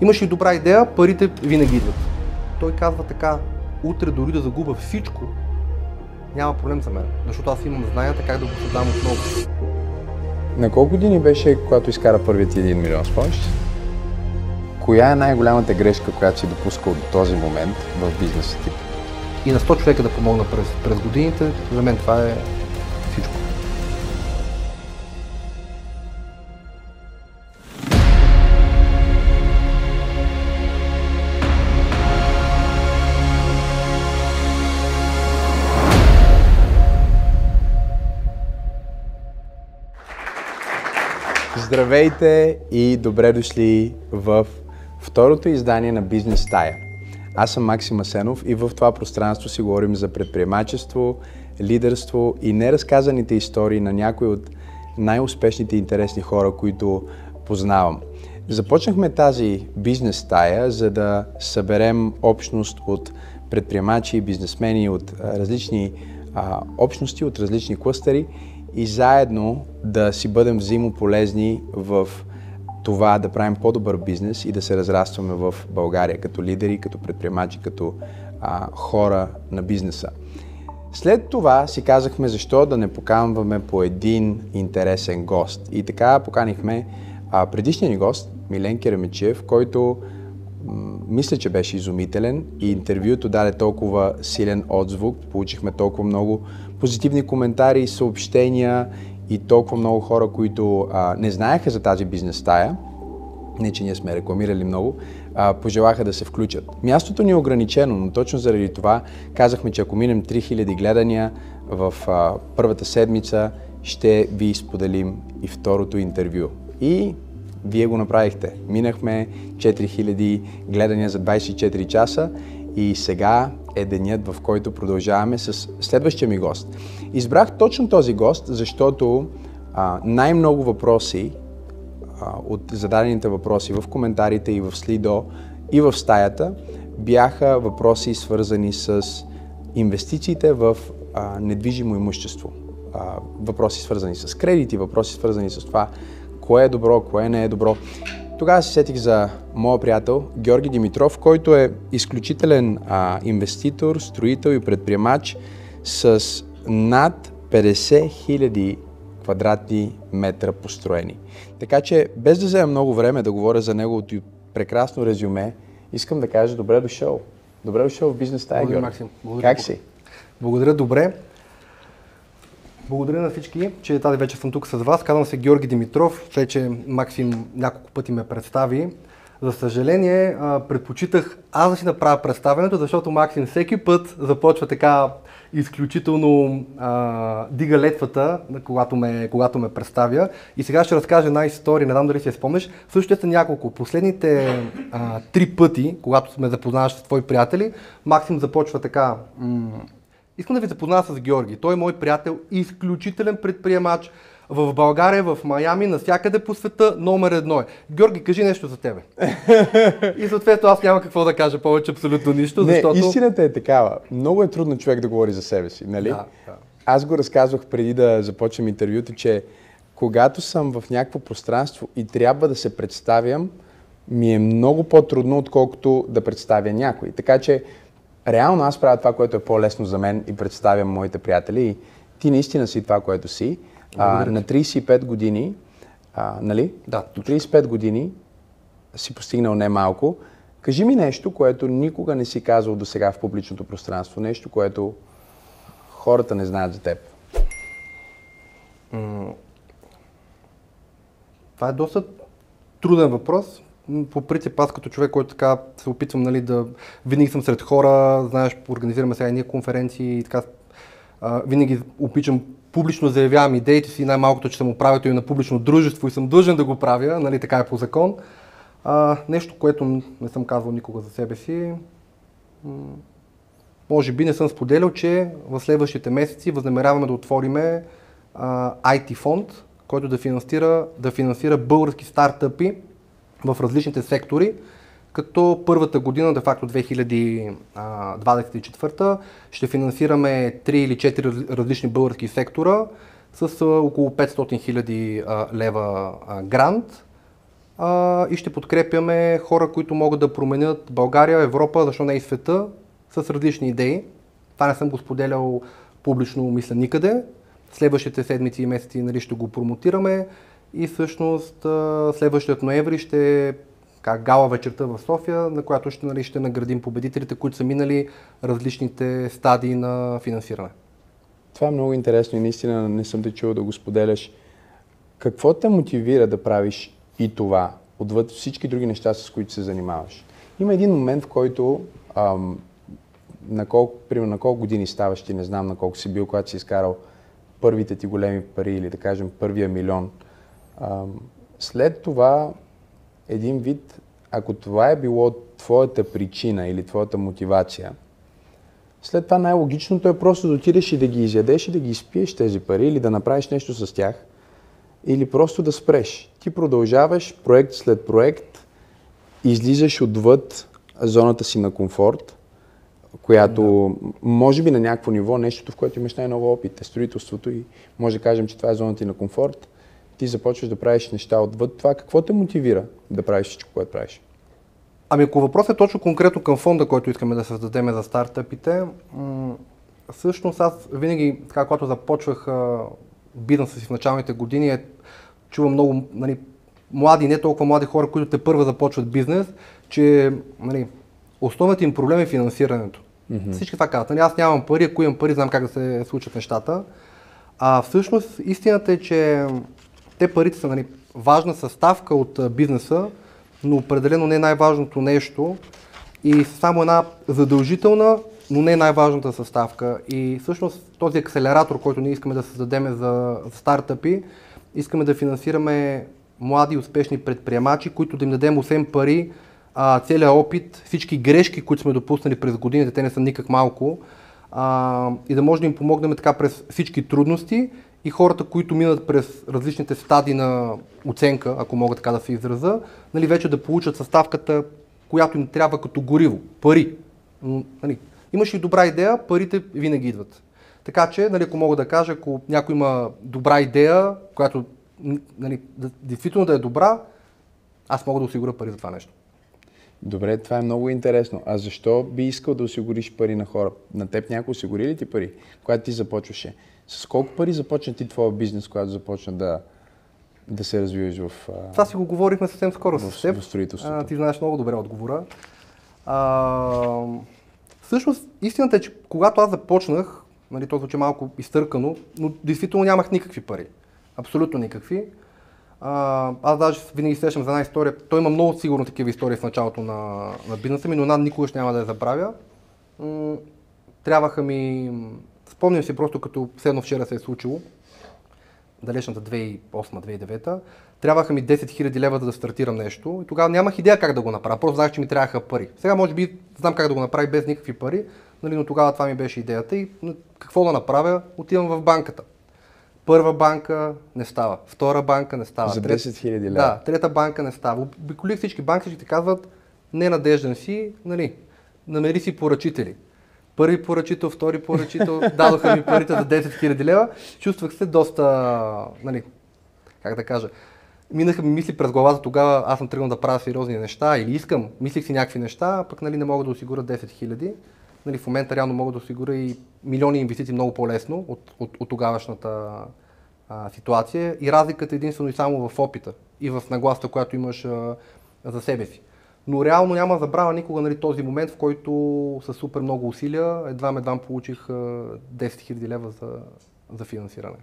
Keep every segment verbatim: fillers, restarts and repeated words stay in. Имаш ли добра идея, парите винаги идват. Той казва така, утре дори да загубя всичко, няма проблем за мен, защото аз имам знанията как да го създам отново. На колко години беше, когато изкара първият ти един милион, спомниш? Коя е най-голямата грешка, която си допускал до този момент в бизнеса ти? И на сто човека да помогна през, през годините, за мен това е всичко. Здравейте и добре дошли в второто издание на Бизнес Стая. Аз съм Максим Асенов и в това пространство си говорим за предприемачество, лидерство и неразказаните истории на някои от най-успешните и интересни хора, които познавам. Започнахме тази Бизнес Стая, за да съберем общност от предприемачи, бизнесмени, от различни а, общности, от различни клъстери и заедно да си бъдем взаимополезни в това да правим по-добър бизнес и да се разрастваме в България като лидери, като предприемачи, като а, хора на бизнеса. След това си казахме защо да не поканваме по един интересен гост. И така поканихме а, предишния ни гост, Милен Керемичев, който мисля, че беше изумителен и интервюто даде толкова силен отзвук, получихме толкова много позитивни коментари, съобщения и толкова много хора, които а, не знаеха за тази Бизнес Стая, не че ние сме рекламирали много, а, пожелаха да се включат. Мястото ни е ограничено, но точно заради това казахме, че ако минем три хиляди гледания в а, първата седмица, ще ви споделим и второто интервю. И вие го направихте. Минахме четири хиляди гледания за двайсет и четири часа и сега е денят, в който продължаваме с следващия ми гост. Избрах точно този гост, защото най-много въпроси а, от зададените въпроси в коментарите и в Слидо и в стаята бяха въпроси свързани с инвестициите в а, недвижимо имущество. А, въпроси свързани с кредити, въпроси свързани с това кое е добро, кое не е добро. Тогава се сетих за моя приятел Георги Димитров, който е изключителен а, инвеститор, строител и предприемач с над петдесет хиляди квадратни метра построени. Така че, без да взема много време да говоря за неговото прекрасно резюме, искам да кажа добре дошъл. Добре дошъл в Бизнес Стая, Георги. Максим, благодаря. Как си? Благодаря, добре. Благодаря на всички, че тази вечер съм тук с вас. Казвам се Георги Димитров, вече Максим няколко пъти ме представи. За съжаление, предпочитах аз да си направя представянето, защото Максим всеки път започва така изключително а, дига летвата, когато ме, когато ме представя. И сега ще разкажа една история, не знам дали си я спомнеш. Също са няколко. Последните а, три пъти, когато сме запознаваш с твои приятели, Максим започва така... Искам да ви запозная с Георги. Той е мой приятел, изключителен предприемач в България, в Майами, навсякъде по света, номер едно е. Георги, кажи нещо за тебе. И съответно аз няма какво да кажа повече, абсолютно нищо, не, защото... Истината е такава. Много е трудно човек да говори за себе си, нали? Да, да. Аз го разказвах преди да започнем интервюто, че когато съм в някакво пространство и трябва да се представям, ми е много по-трудно, отколкото да представя някой. Така че реално аз правя това, което е по-лесно за мен и представям моите приятели. И ти наистина си това, което си. А, на трийсет и пет години, а, нали? Да, до трийсет и пет години си постигнал не малко. Кажи ми нещо, което никога не си казал до сега в публичното пространство. Нещо, което хората не знаят за теб. Това е доста труден въпрос. По принцип, аз като човек, който така се опитвам, нали, да винаги съм сред хора, знаеш, организираме сега едни конференции и така, а, винаги обичам, публично заявявам идеите си, най-малкото, че съм управител и на публично дружество и съм длъжен да го правя, нали, така е по закон. А, нещо, което не съм казвал никога за себе си, може би не съм споделял, че в следващите месеци възнамеряваме да отвориме а, ай ти фонд, който да финансира, да финансира български стартъпи в различните сектори, като първата година, де факто две хиляди двадесет и четвърта, ще финансираме три или четири различни български сектора с около петстотин хиляди лева грант. а, и ще подкрепяме хора, които могат да променят България, Европа, защо не и света, с различни идеи. Това не съм го споделял публично, мисля, никъде. Следващите седмици и месеци, нали, ще го промотираме и всъщност следващият ноември ще е гала вечерта в София, на която ще, нали, ще наградим победителите, които са минали различните стадии на финансиране. Това е много интересно и наистина не съм те чувал да го споделяш. Какво те мотивира да правиш и това, отвъд всички други неща, с които се занимаваш? Има един момент, в който ам, на, колко, примерно, на колко години ставаш, ти не знам на колко си бил, когато си изкарал първите ти големи пари или да кажем първия милион. Ам, след това един вид, ако това е било твоята причина или твоята мотивация, след това най-логичното е просто да отидеш и да ги изядеш и да ги изпиеш тези пари или да направиш нещо с тях или просто да спреш. Ти продължаваш проект след проект, излизаш отвъд зоната си на комфорт, която може би на някакво ниво, нещото в което имаш най-много опит е строителството и може да кажем, че това е зоната ти на комфорт. Ти започваш да правиш неща отвъд това. Какво те мотивира да правиш всичко, което правиш? Ами ако въпросът е точно конкретно към фонда, който искаме да създадем за стартъпите, м- всъщност аз винаги, така, когато започвах а, бизнеса си в началните години, е, чувам много, нали, млади, не толкова млади хора, които те първа започват бизнес, че, нали, основният им проблем е финансирането. Mm-hmm. Всички това казват. Нали, аз нямам пари, ако имам пари, знам как да се случат нещата. А всъщност истината е, че те парите са, нали, важна съставка от бизнеса, но определено не е най-важното нещо и само една задължителна, но не е най-важната съставка. И всъщност този акселератор, който ние искаме да създадем за стартъпи, искаме да финансираме млади успешни предприемачи, които да им дадем освен пари, целият опит, всички грешки, които сме допуснали през годините, те не са никак малко, и да можем да им помогнем така през всички трудности. И хората, които минат през различните стадии на оценка, ако мога така да се израза, нали, вече да получат съставката, която им трябва като гориво, пари. Нали, имаш ли добра идея, парите винаги идват. Така че, нали, ако мога да кажа, ако някой има добра идея, която, нали, действително да е добра, аз мога да осигуря пари за това нещо. Добре, това е много интересно. А защо би искал да осигуриш пари на хора? На теб някой осигури ли ти пари, когато ти започваше? С колко пари започна ти твоя бизнес, когато започна да, да се развиваш в... Това си го говорихме съвсем скоро в, с теб. В строителството. Ти знаеш много добре отговора. А, всъщност, истината е, че когато аз започнах, нали, то звучи малко изтъркано, но действително нямах никакви пари. Абсолютно никакви. А, аз даже винаги срещам за една история. Той има много сигурно такива истории в началото на, на бизнеса ми, но една никога ще няма да я забравя. М- трябваха ми... Спомням си просто като седно вчера се е случило, далечната две хиляди и осма - две хиляди и девета, трябваха ми десет хиляди лева за да стартирам нещо и тогава нямах идея как да го направя, просто знаех, че ми трябваха пари. Сега може би знам как да го направя без никакви пари, нали, но тогава това ми беше идеята и какво да направя, отивам в банката. Първа банка не става, втора банка не става, за десет хиляди лева. Да, трета банка не става. Обиколих всички банки, ще ти казват ненадежден си, нали, намери си поръчители. Първи поръчител, втори поръчител, дадоха ми парите за десет хиляди лева. Чувствах се доста, нали, как да кажа, минаха ми мисли през главата, тогава аз съм тръгнал да правя сериозни неща или искам, мислих си някакви неща, пък, нали, не мога да осигуря десет хиляди. Нали, в момента реално мога да осигуря и милиони инвестиции много по-лесно от, от, от тогавашната а, ситуация и разликата е единствено и само в опита и в нагласта, която имаш а, за себе си. Но реално няма забравя никога, нали, този момент, в който със супер много усилия едва едва получих десет хиляди лева за, за финансиране.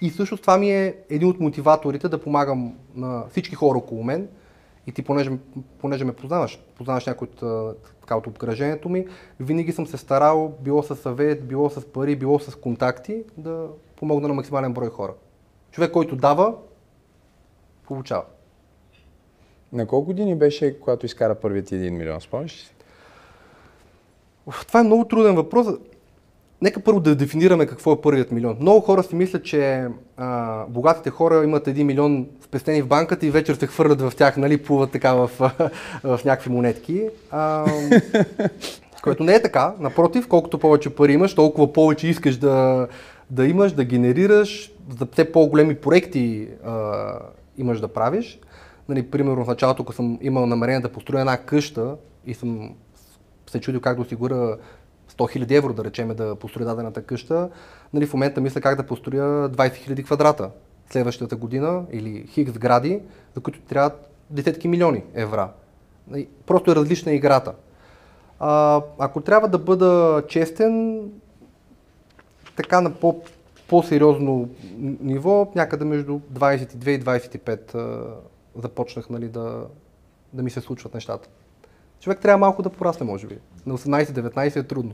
И също това ми е един от мотиваторите да помагам на всички хора около мен. И ти, понеже, понеже ме познаваш, познаваш някой от, така, от обкръжението ми, винаги съм се старал, било със съвет, било с пари, било с контакти, да помогна на максимален брой хора. Човек, който дава, получава. На колко години беше, когато изкара първият един милион? Спомниш си? Това е много труден въпрос. Нека първо да дефинираме какво е първият милион. Много хора си мислят, че а, богатите хора имат един милион спестени в банката и вечер се хвърлят в тях, нали, плуват така в, в някакви монетки. А, което не е така. Напротив, колкото повече пари имаш, толкова повече искаш да, да имаш, да генерираш, за все по-големи проекти а, имаш да правиш. Нали, примерно в началото, ако съм имал намерение да построя една къща и съм се чудил как да осигуря сто хиляди евро, да речем, да построя дадената къща, нали, в момента мисля как да построя двадесет хиляди квадрата следващата година или хикс гради, за които трябват десетки милиони евра. Нали, просто е различна играта. А, ако трябва да бъда честен, така на по- по-сериозно ниво, някъде между двадесет и две и двадесет и пет а, започнах, нали, да, да ми се случват нещата. Човек трябва малко да порасне, може би. На осемнадесет-деветнадесет е трудно.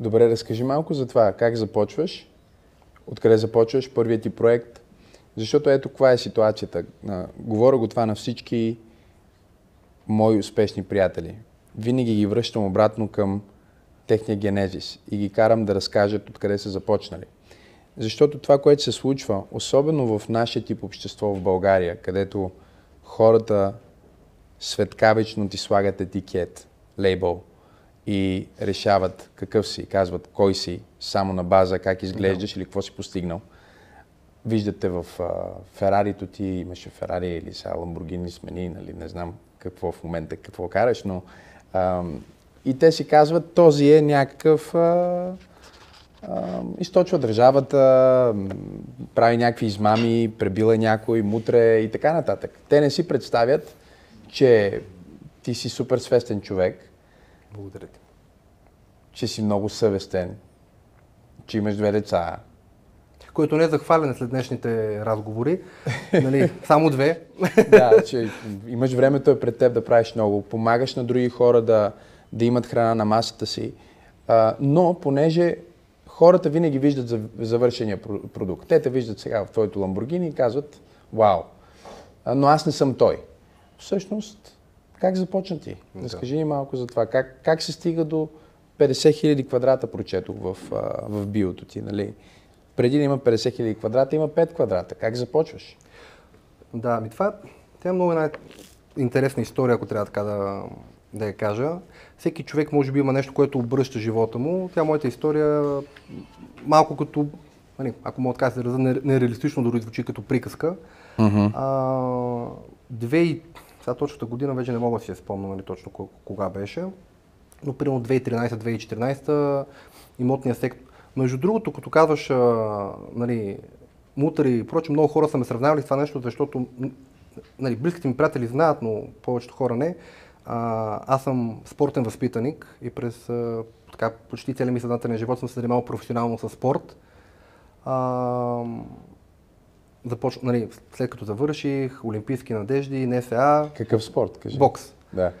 Добре, разкажи малко за това. Как започваш? Откъде започваш първият ти проект? Защото ето каква е ситуацията. Говоря го това на всички мои успешни приятели. Винаги ги връщам обратно към техния генезис и ги карам да разкажат откъде са започнали. Защото това, което се случва, особено в нашия тип общество в България, където хората светкавично ти слагат етикет, лейбъл и решават какъв си, казват кой си, само на база как изглеждаш, no, или какво си постигнал. Виждате в а, Ферарито ти, имаше Ферари или сега Ламборгини смени, нали, не знам какво в момента, какво караш, но а, и те си казват, този е някакъв, а, а, източва държавата, прави някакви измами, пребила някой, мутре и така нататък. Те не си представят, че ти си супер свестен човек. Благодаря ти. Че си много съвестен, че имаш две деца. Който не е захвален след днешните разговори. Нали, само две. Да, че имаш времето е пред теб да правиш много. Помагаш на други хора да, да имат храна на масата си. А, но понеже хората винаги виждат завършения продукт. Те те виждат сега в твоето Ламборгини и казват, вау, но аз не съм той. Всъщност, как започна ти? Да. Разкажи ни малко за това. Как, как се стига до петдесет хиляди квадрата, прочетох в, в биото ти, нали? Преди да има петдесет хиляди квадрата, има пет квадрата. Как започваш? Да, ми това, това е много една интересна история, ако трябва така да, да я кажа. Всеки човек може би има нещо, което обръща живота му. Тя моята история малко като, ако мога така се раза, нереалистично дори звучи като приказка. Mm-hmm. А, две и... Сега точната година вече не мога да си я спомня, нали, точно кога беше, но примерно две хиляди и тринадесета - две хиляди и четиринадесета имотния сектор. Между другото, като казваш, нали, мутър и проче, много хора са ме сравнявали с това нещо, защото, нали, близките ми приятели знаят, но повечето хора не. А, аз съм спортен възпитаник и през а, така, почти целия ми съзнателен живот съм се занимавал професионално със спорт. А, започ... нали, след като завърших, олимпийски надежди, НСА... Какъв спорт, кажи? Бокс. Да.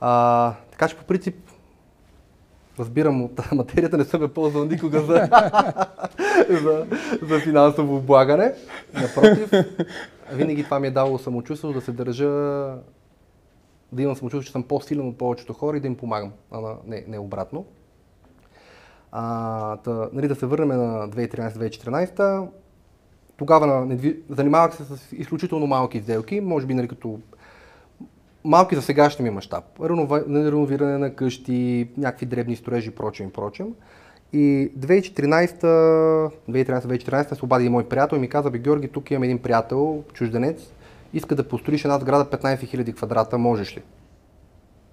А, така че по принцип разбирам от материята, не съм я ползвал никога за, за, за финансово облагане. Напротив, винаги това ми е дало самочувство да се държа, да имам самочувство, че съм по-силен от повечето хора и да им помагам, а не, не обратно. А, та, нали, да се върнем на две хиляди и тринадесета - две хиляди и четиринадесета. Тогава на недвиж... занимавах се с изключително малки изделки, може би, нали, като малки за сегашния ми мащаб. Ренова... Реновиране на къщи, някакви дребни строежи и прочим и прочим. И две хиляди и четиринадесета - две хиляди и четиринадесета се обади и мой приятел и ми каза, бе, Георги, тук имам един приятел, чужденец, иска да построиш една сграда петнадесет хиляди квадрата, можеш ли?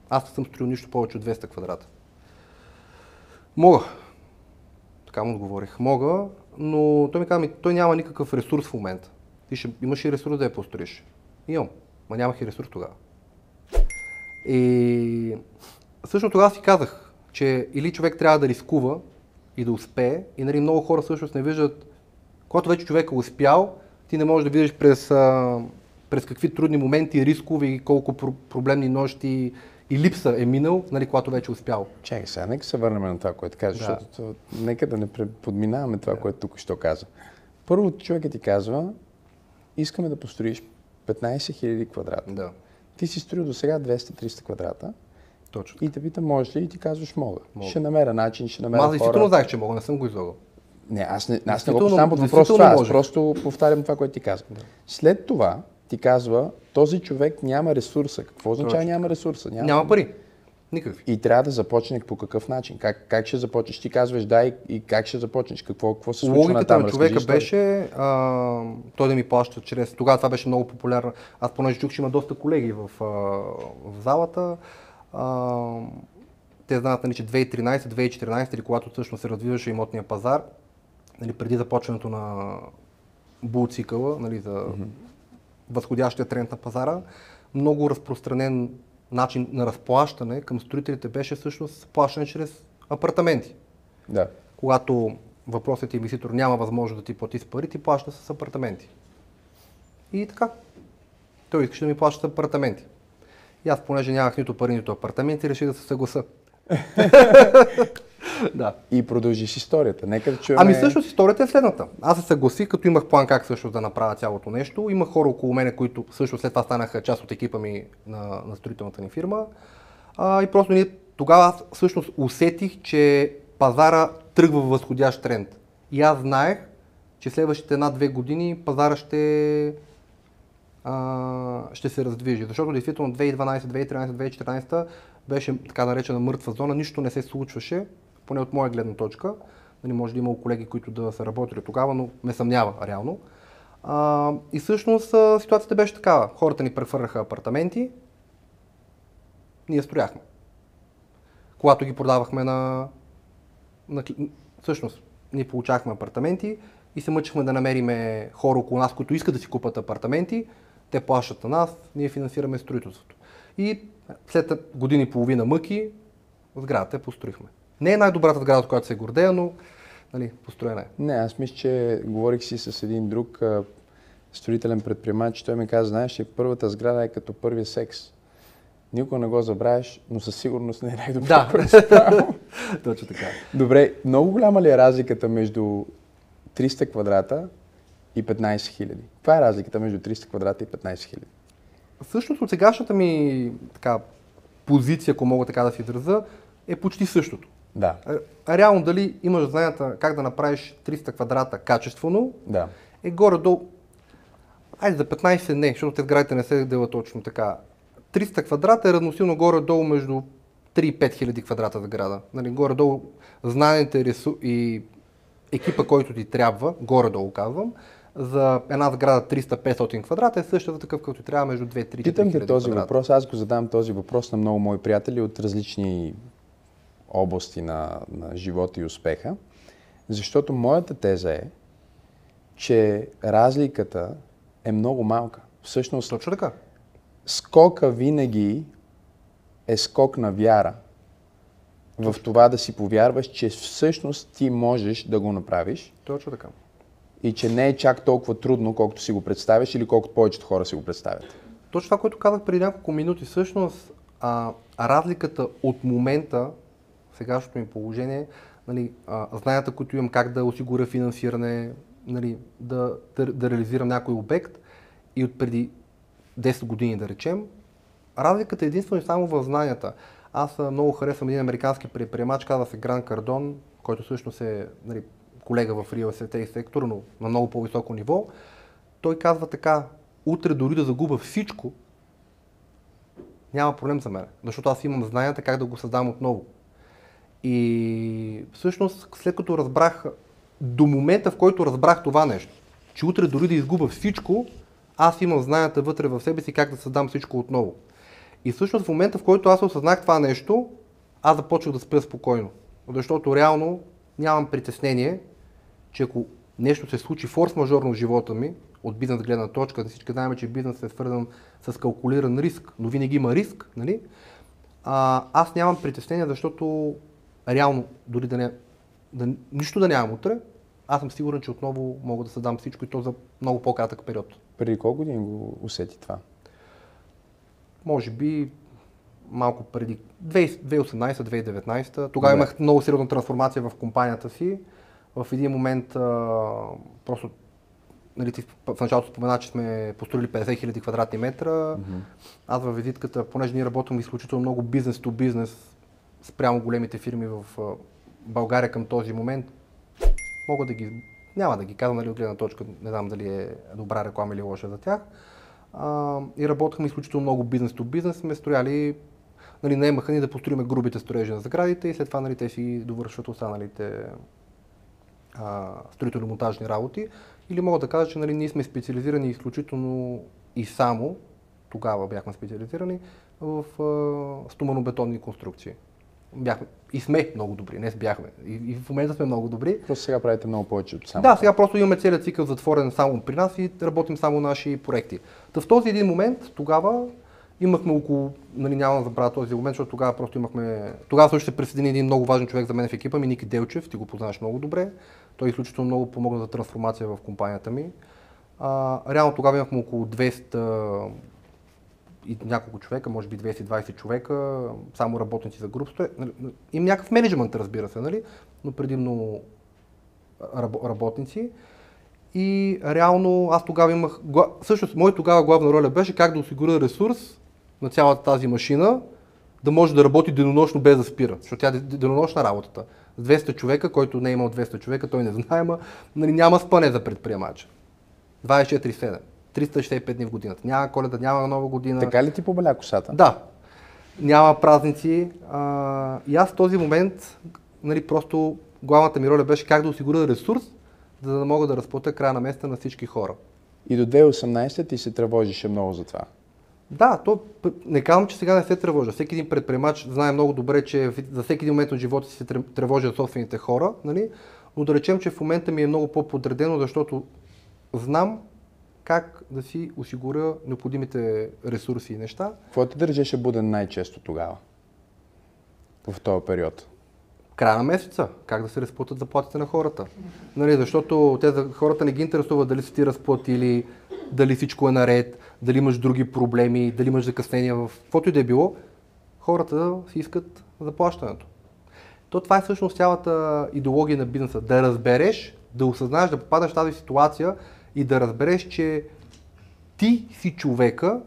Аз не съм строил нищо повече от двеста квадрата. Мога. Така му отговорих. Мога. Но той ми каза, той няма никакъв ресурс в момента. Ти ще имаш и ресурс да я построиш. Имам, ма нямах и ресурс тогава. И също тогава си казах, че или човек трябва да рискува и да успее, и, нали, много хора всъщност не виждат, когато вече човек е успял, ти не можеш да видиш през, през какви трудни моменти, рискови, колко проблемни нощи и липса е минал, нали, когато вече е успял. Чакай сега, нека се върнем на това, което каза, да, защото нека да не подминаваме това, да, което тук ще каза. Първо, човекът ти казва, искаме да построиш петнадесет хиляди квадрата. Да. Ти си строил до сега двеста-триста квадрата. Точно. И те питам, можеш ли? И ти казваш, мога. мога. Ще намеря начин, ще намеря хора. Аз действително знаех, че мога, не съм го излагал. Не, аз не, аз не го поставям под въпрос това, аз просто повтарям това, което ти казах. Да. След това ти казва, този човек няма ресурса. Какво означава няма ресурса? Няма, няма пари. Никакви. И трябва да започне по какъв начин. Как, как ще започнеш? Ти казваш да и, и как ще започнеш? Какво, какво се случва на там? Логиката на човека беше а, той да ми плаща чрез... Тогава това беше много популярно. Аз понеже чух, че има доста колеги в, а, в залата. А, те знаят, нали, че две хиляди и тринадесета, две хиляди и четиринадесета, или когато всъщност се развиваше имотния пазар, нали, преди започването на булцикъла, нали, за mm-hmm. възходящия тренд на пазара, много разпространен начин на разплащане към строителите беше всъщност плащане чрез апартаменти. Да. Когато въпросът инвеститор няма възможност да ти плати с пари, ти плаща с апартаменти. И така. Той искаше да ми плаща с апартаменти. И аз, понеже нямах нито пари, нито апартаменти, реших да се съгласа. Да. И продължиш историята. Нека да чуем... Ами всъщност историята е следната. Аз се съгласих, като имах план как всъщност да направя цялото нещо. Има хора около мене, които всъщност след това станаха част от екипа ми на, на строителната ни фирма. А, и просто ние, тогава аз всъщност усетих, че пазара тръгва в възходящ тренд. И аз знаех, че следващите една-две години пазара ще, а, ще се раздвижи. Защото действително две хиляди и дванадесета, две хиляди и тринадесета, две хиляди и четиринадесета беше така наречена мъртва зона, нищо не се случваше. Поне от моя гледна точка. Нали, може да има колеги, които да са работили тогава, но ме съмнява реално. А, и всъщност ситуацията беше такава. Хората ни прехвърляха апартаменти, ние строяхме. Когато ги продавахме на... на... Всъщност, ние получахме апартаменти и се мъчихме да намериме хора около нас, които искат да си купат апартаменти. Те плащат на нас, ние финансираме строителството. И след години и половина мъки, сградата я построихме. Не е най-добрата сграда, от която се гордея, но нали, построена е. Не, аз мисля, че говорих си с един друг а, строителен предприемач, той ми каза, знаеш, че първата сграда е като първия секс. Никога не го забравяш, но със сигурност не е най-добрата. Да, точно така. Добре, много голяма ли е разликата между триста квадрата и петнадесет хиляди? Това е разликата между триста квадрата и петнадесет хиляди. Всъщност от сегашната ми така, позиция, ако мога така да се изразя, е почти същото. Да. Реално дали имаш знанията как да направиш триста квадрата качествено, да. Е горе-долу, айде за петнадесет не, защото те сградите не се делят точно така. триста квадрата е равносилно горе-долу между три и пет хиляди квадрата сграда. Нали, горе-долу знанията ресу... и екипа, който ти трябва, горе-долу казвам, за една сграда триста до петстотин квадрата е същата такъв, като трябва между две и три хиляди. Питам те този квадрата. Въпрос, аз го задам този въпрос на много мои приятели от различни области на, на живота и успеха, защото моята теза е, че разликата е много малка. Всъщност, точно така. Скока винаги е скок на вяра. Точно. В това да си повярваш, че всъщност ти можеш да го направиш. Точно така. И че не е чак толкова трудно, колкото си го представяш или колкото повечето хора си го представят. Точно това, което казах преди няколко минути, всъщност а, разликата от момента сегашното ми положение, нали, а, знанията, които имам как да осигуря финансиране, нали, да, да, да реализирам някой обект и от преди десет години да речем, разликата е единствено и само в знанията. Аз а, много харесвам един американски предприемач, казва се Грант Кардон, който всъщност е нали, колега в Real Estate сектор, но на много по-високо ниво. Той казва така, утре дори да загубя всичко, няма проблем за мен, защото аз имам знанията как да го създам отново. И всъщност, след като разбрах, до момента, в който разбрах това нещо, че утре дори да изгубя всичко, аз имам знанията вътре в себе си как да създам всичко отново. И всъщност в момента, в който аз осъзнах това нещо, аз започнах да спя спокойно. Защото реално нямам притеснение, че ако нещо се случи форс-мажорно в живота ми, от бизнес гледна точка, всички знаем, че бизнес е свързан с калкулиран риск, но винаги има риск, нали? А, аз нямам притеснение, защото реално, дори да не, да, нищо да нямам утре, аз съм сигурен, че отново мога да създам всичко и то за много по-кратък период. Преди колко години го усети това? Може би малко преди две хиляди и осемнадесета, две хиляди и деветнадесета. Тогава имах много сериозна трансформация в компанията си. В един момент а, просто нали, в началото спомена, че сме построили петдесет хиляди квадратни метра. Mm-hmm. Аз във визитката, понеже ние работим изключително много бизнес ту бизнес, спрямо големите фирми в България към този момент, мога да ги, няма да ги казвам, нали, от гледна точка, не знам дали е добра реклама или лоша за тях. А, и работихме изключително много бизнес-то бизнес, сме строяли нали, наемаха ни да построиме грубите строежи на сградите и след това, нали, те си довършват останалите а, строително-монтажни работи. Или мога да кажа, че, нали, ние сме специализирани изключително и само, тогава бяхме специализирани, в а, стоманобетонни конструкции. Бяхме. И сме много добри, не бяхме. И, и в момента сме много добри. Просто сега правите много повече от само. Да, сега просто имаме целият цикъл затворен само при нас и работим само наши проекти. Та в този един момент, тогава имахме около, нали, няма да забравя този момент, защото тогава просто имахме... Тогава също се присъедини един много важен човек за мен в екипа ми, Ники Делчев, ти го познаваш много добре. Той изключително много помогна за трансформация в компанията ми. А, реално тогава имахме около двеста и няколко човека, може би двеста и двадесет човека, само работници за груп стоят. Им някакъв менеджмент, разбира се, нали? Но предимно работници. И реално аз тогава имах... Също моя тогава главна роля беше как да осигуря ресурс на цялата тази машина, да може да работи денонощно без да спира, защото тя е денонощна работата. С двеста човека, който не е имал двеста човека, той не знае, ма, нали, няма спане за предприемача. двадесет и четири седем. триста шестдесет и пет дни в годината. Няма Коледа, няма Нова година. Така ли ти побеля косата? Да. Няма празници. А, и аз в този момент, нали, просто главната ми роля беше как да осигуря ресурс, за да мога да разплатя края на месеца на всички хора. И до две хиляди и осемнадесета ти се тревожише много за това? Да, то не казвам, че сега не се тревожа. Всеки един предприемач знае много добре, че за всеки един момент от живота си се тревожи от собствените хора, нали? Но да речем, че в момента ми е много по-подредено, защото знам как да си осигуря необходимите ресурси и неща. Какво те държеше буден най-често тогава, в този период? Края на месеца. Как да се разплатят заплатите на хората. Нали, защото те, хората не ги интересуват дали си ти разплатили, дали всичко е наред, дали имаш други проблеми, дали имаш закъснения в каквото и да е било. Хората си искат заплащането. То това е всъщност цялата идеология на бизнеса. Да разбереш, да осъзнаеш, да попадаш в тази ситуация, и да разбереш, че ти си човека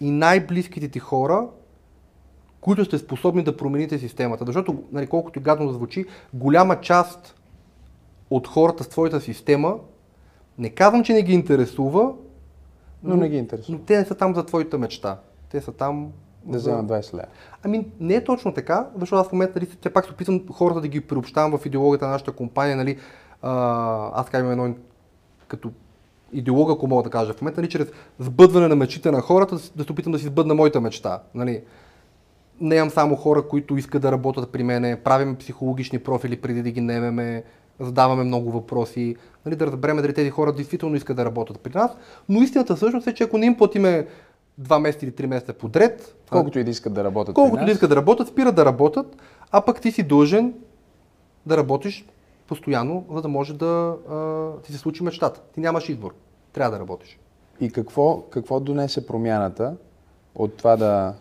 и най-близките ти хора, които сте способни да промените системата. Защото, нали, колкото гадно да звучи, голяма част от хората с твоята система, не казвам, че не ги интересува, но, но, не ги интересува. Но те не са там за твоята мечта. Те са там... Да взема двадесет лева. Ами не е точно така, защото аз в момента, нали, тя пак се опитвам хората да ги приобщавам в идеологията на нашата компания. Нали, а, аз казвам едно като... идеолога, ако мога да кажа в момента, нали, чрез сбъдване на мечтите на хората, да се опитам да си сбъдна моята мечта. Нали. Не имам само хора, които искат да работят при мене, правим психологични профили преди да ги наемеме, задаваме много въпроси, нали, да разберем дали тези хора действително искат да работят при нас, но истината всъщност е, че ако не им платиме два месеца или три месеца подред, колкото и да искат да работят при нас, колкото и да искат да работят, спират да работят, а пък ти си дължен да работиш постоянно, за да може да а, ти се случи мечтата. Ти нямаш избор. Трябва да работиш. И какво, какво донесе промяната от това да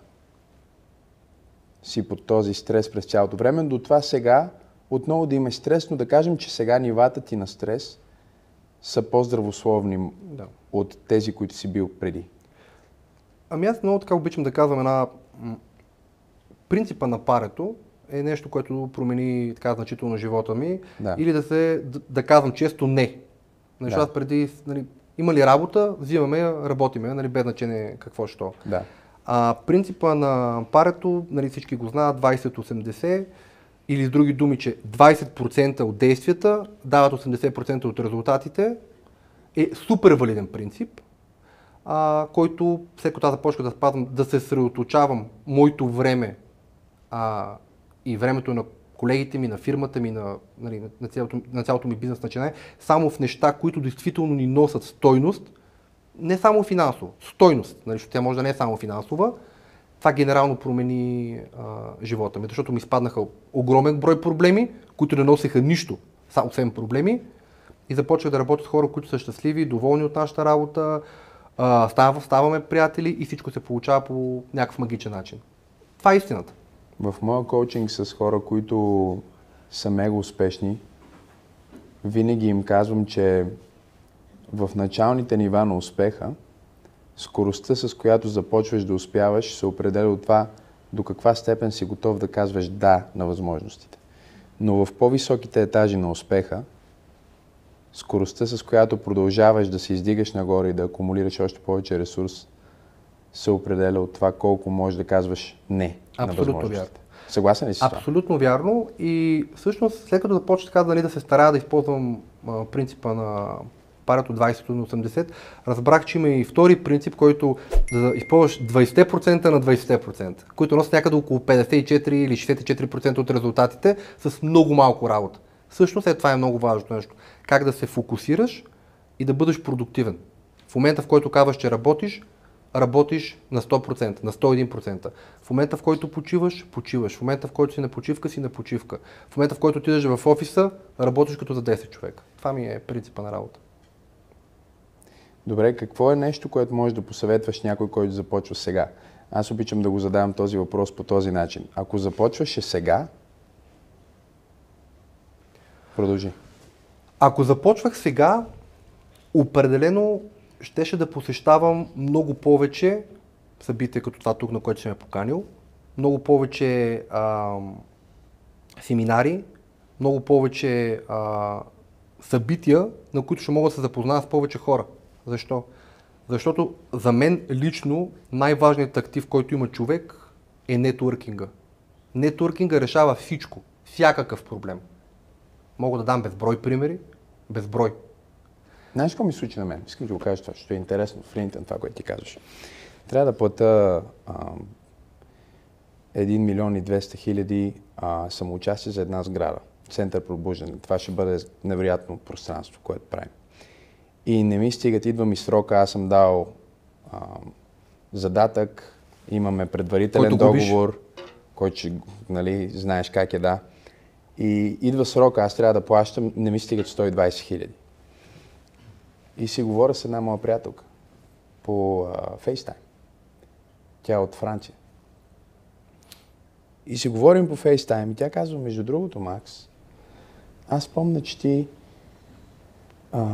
си под този стрес през цялото време, до това сега отново да има стрес, но да кажем, че сега нивата ти на стрес са по-здравословни, да, от тези, които си бил преди? Ами аз много така обичам да казвам една... Принципа на парето е нещо, което промени така значително живота ми, да, или да се, да, да казвам често не. Защото да, преди, нали, има ли работа, взимаме, работиме, нали, без значение какво що. Да. А принципа на парето, нали, всички го знаят, двадесет осемдесет, или с други думи, че двадесет процента от действията дават осемдесет процента от резултатите, е супер валиден принцип, а, който след като започна да спазвам, да се съсредоточавам моето време, а, и времето на колегите ми, на фирмата ми, на, нали, на, цялото, на цялото ми бизнес начинание, само в неща, които действително ни носят стойност, не само финансово, стойност, нали, защото тя може да не е само финансова, това генерално промени а, живота ми, защото ми спаднаха огромен брой проблеми, които не носеха нищо, освен проблеми, и започвах да работя с хора, които са щастливи, доволни от нашата работа, а, став, ставаме приятели и всичко се получава по някакъв магичен начин. Това е истината. В моя коучинг с хора, които са мега успешни, винаги им казвам, че в началните нива на успеха, скоростта, с която започваш да успяваш, се определя от това до каква степен си готов да казваш да на възможностите. Но в по-високите етажи на успеха, скоростта, с която продължаваш да се издигаш нагоре и да акумулираш още повече ресурс, се определя от това колко можеш да казваш не. Абсолютно на възможностите. Съгласен ли си с това? Абсолютно вярно. И всъщност след като започна така дали да се старая да използвам а, принципа на парето двайсет на осемдесет, разбрах, че има и втори принцип, който да използваш двайсет процента на двайсет процента, които носят някъде около петдесет и четири или шестдесет и четири процента от резултатите с много малко работа. Всъщност е, това е много важно нещо. Как да се фокусираш и да бъдеш продуктивен. В момента, в който казваш, че работиш, работиш на сто процента, на сто и един процента. В момента, в който почиваш, почиваш. В момента, в който си на почивка, си на почивка. В момента, в който отидеш в офиса, работиш като за десет човека. Това ми е принципа на работа. Добре, какво е нещо, което можеш да посъветваш някой, който започва сега? Аз обичам да го задавам този въпрос по този начин. Ако започваше сега, продължи. Ако започвах сега, определено щеше да посещавам много повече събития като това тук, на което ще ме поканил, много повече а, семинари, много повече а, събития, на които ще мога да се запозная с повече хора. Защо? Защото за мен лично най-важният актив, който има човек, е нетворкинга. Нетворкинга решава всичко, всякакъв проблем. Мога да дам безброй примери, безброй. Знаеш какво ми случи на мен? Искам да го кажа това, защото е интересно в LinkedIn това, което ти казваш. Трябва да плата един милион и двеста хиляди самоучастие за една сграда. Център пробуждане. Това ще бъде невероятно пространство, което правим. И не ми стигат, идва ми срока, аз съм дал а, задатък, имаме предварителен който договор, който, нали, знаеш как е, да. И идва срока, аз трябва да плащам, не ми стигат сто и двайсет хиляди. И си говоря с една моя приятелка по а, FaceTime. Тя е от Франция. И си говорим по FaceTime и тя казва, между другото, Макс, аз помня, че ти а,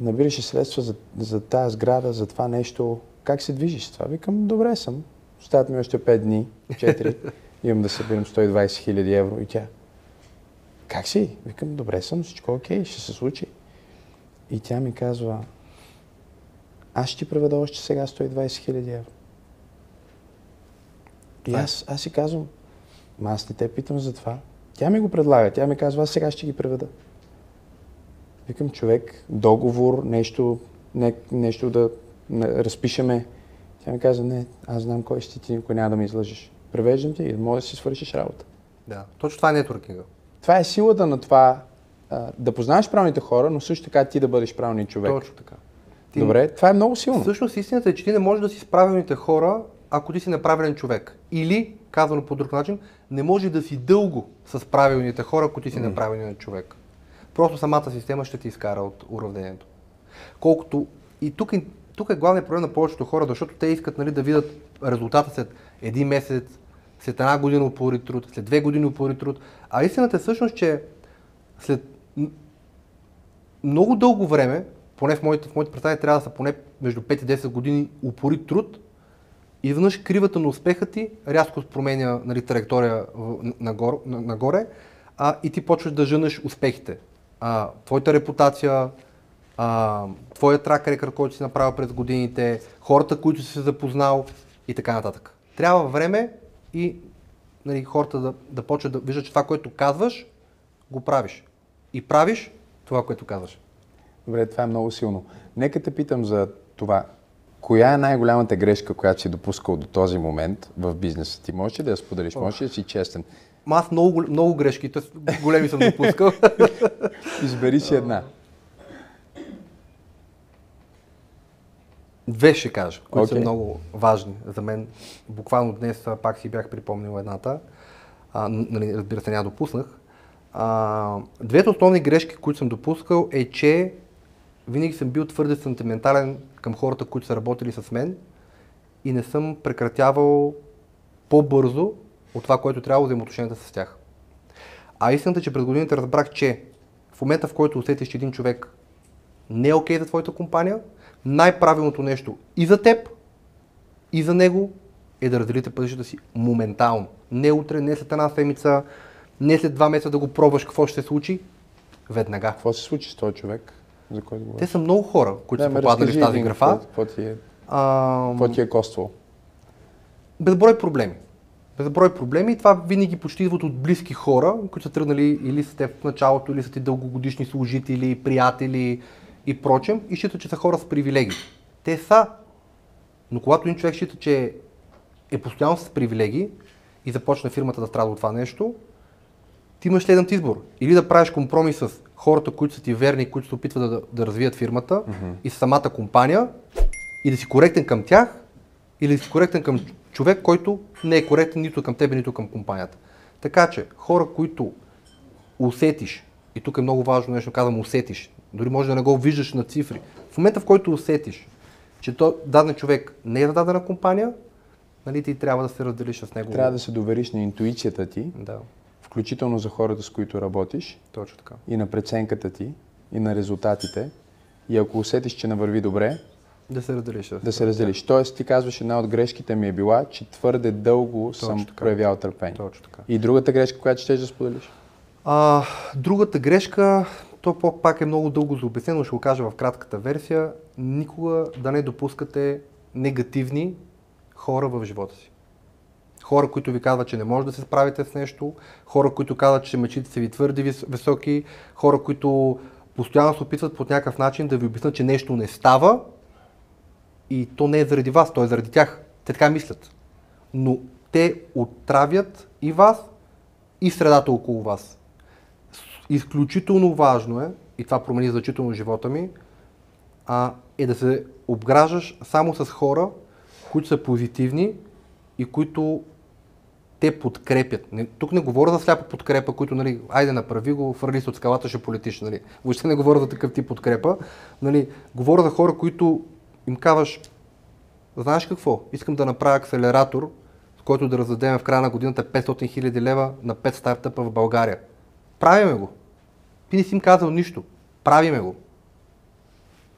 набираше средства за, за тази сграда, за това нещо. Как се движиш с това? Викам, добре съм. Остават ми още пет дни, четири. Имам да събирам сто и двайсет хиляди евро. И тя, как си? Викам, добре съм, всичко окей, ще се случи. И тя ми казва, аз ще ти преведа още сега сто и двайсет хиляди евро. И аз, аз си казвам, ма аз не те питам за това. Тя ми го предлага, тя ми казва, аз сега ще ги преведа. Викам, човек, договор, нещо, не, нещо да не, разпишеме. Тя ми казва, не, аз знам кой ще ти, никой няма да ме излъжеш. Превеждам ти и може да си свършиш работа. Да, точно това е нетворкинга. Това е силата на това, да познаваш правилните хора, но също така ти да бъдеш правилният човек. Точно така. Ти... Добре, това е много силно. Всъщност истината е, че ти не можеш да си с правилните хора, ако ти си неправилен човек. Или, казано по друг начин, не може да си дълго с правилните хора, ако ти си mm. неправилният човек. Просто самата система ще ти изкара от уравнението. Колкото... И тук е, тук е главният проблем на повечето хора, защото те искат, нали, да видят резултата след един месец, след една година упорит труд, след две години упорит труд. А истината е всъщност, че след много дълго време, поне в моите, в моите представи, трябва да са поне между пет и десет години упорит труд, изведнъж кривата на успеха ти рязко променя, нали, траектория нагоре, нагоре а, и ти почваш да жънеш успехите. А, твоята репутация, а, твоя трак рекорд, който си направил през годините, хората, които си се запознал и така нататък. Трябва време и, нали, хората да, да почват да виждат, че това, което казваш, го правиш. И правиш това, което казваш. Добре, това е много силно. Нека те питам за това. Коя е най-голямата грешка, която си допускал до този момент в бизнеса ти? Можеш ли да я споделиш? Можеш ли да си честен? Ма, аз много, много грешки, големи съм допускал. Избери си една. Две ще кажа, които okay. са много важни за мен. Буквално днес пак си бях припомнил едната. А, нали, разбира се, не я допуснах. А, двете основни грешки, които съм допускал, е, че винаги съм бил твърде сантиментален към хората, които са работили с мен и не съм прекратявал по-бързо от това, което трябва взаимоотношенията с тях. А истината, че през годините разбрах, че в момента, в който усетиш, че един човек не е окей за твоята компания, най-правилното нещо и за теб, и за него е да разделите пътищата си моментално. Не утре, не след една седмица, не след два месеца да го пробваш какво ще се случи, веднага. Какво се случи с този човек, за който говориш? Те са много хора, които да, са попадали в тази графа. Какво ти е, а... е коствало? безброй проблеми. Безброй проблеми и това винаги почти идват от близки хора, които са тръгнали или са те в началото, или са ти дългогодишни служители, приятели и прочем, и считат, че са хора с привилегии. Те са, но когато един човек счита, че е постоянно с привилегии и започна фирмата да страда от това нещо, ти имаш следният избор. Или да правиш компромис с хората, които са ти верни, които се опитват да, да развият фирмата mm-hmm. и самата компания, и да си коректен към тях, или да си коректен към човек, който не е коректен нито към тебе, нито към компанията. Така че хора, които усетиш, и тук е много важно нещо, казвам усетиш, дори може да не го виждаш на цифри, в момента в който усетиш, че то, даден човек не е за дадена компания, нали, ти трябва да се разделиш с него. Трябва да се довериш на интуицията ти, да. Включително за хората, с които работиш. Точно така. И на преценката ти, и на резултатите. И ако усетиш, че не върви добре, да се разделиш. Да, да се разделиш. Тоест, ти казваш, една от грешките ми е била, че твърде дълго Точно съм така. проявял търпение. Точно така. И другата грешка, която ще да споделиш? А, другата грешка, то пак е много дълго за обяснено, ще го кажа в кратката версия. Никога да не допускате негативни хора в живота си. Хора, които ви казват, че не може да се справите с нещо, хора, които казват, че мечтите са ви твърде високи, хора, които постоянно се опитват по някакъв начин да ви обяснят, че нещо не става и то не е заради вас, то е заради тях. Те така мислят. Но те отравят и вас, и средата около вас. Изключително важно е, и това промени значително живота ми, а, е да се обграждаш само с хора, които са позитивни и които те подкрепят. Не, тук не говоря за сляпа подкрепа, които, нали, айде направи го, фърли се от скалата, ще полетиш. Нали. Въобще не говоря за такъв тип подкрепа. Нали. Говоря за хора, които им казваш, знаеш какво, искам да направя акселератор, с който да раздадем в края на годината петстотин хиляди лева на пет стартъпа в България. Правиме го. Ти не си им казал нищо. Правиме го.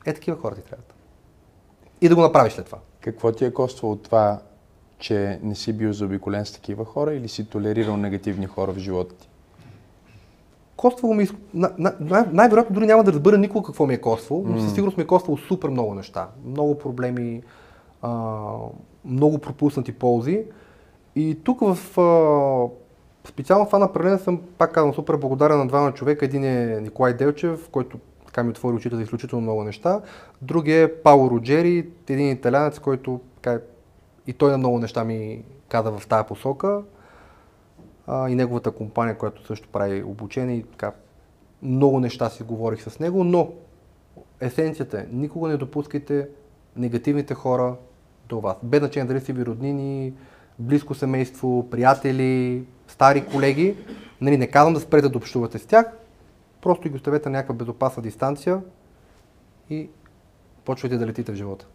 Е, такива хора ти трябват. И да го направиш след това. Какво ти е коствало това, че не си бил заобиколен с такива хора или си толерирал негативни хора в живота ти? Коствало ми... Най- най- най-вероятно дори няма да разбера никога какво ми е коствало, но със сигурност ми е коствало супер много неща. Много проблеми, а, много пропуснати ползи. И тук в... А, специално в това направление съм, пак казвам, супер благодарен на двама човека. Един е Николай Делчев, който така ми отвори очите за изключително много неща. Другият е Павло Роджери, един италянец, който така е... И той на много неща ми каза в тази посока. А, и неговата компания, която също прави обучение и така. Много неща си говорих с него, но есенцията е, никога не допускайте негативните хора до вас. Без значение дали си ви роднини, близко семейство, приятели, стари колеги. Нали, не казвам да спрете да общувате с тях, просто ги оставете на някаква безопасна дистанция и почвайте да летите в живота.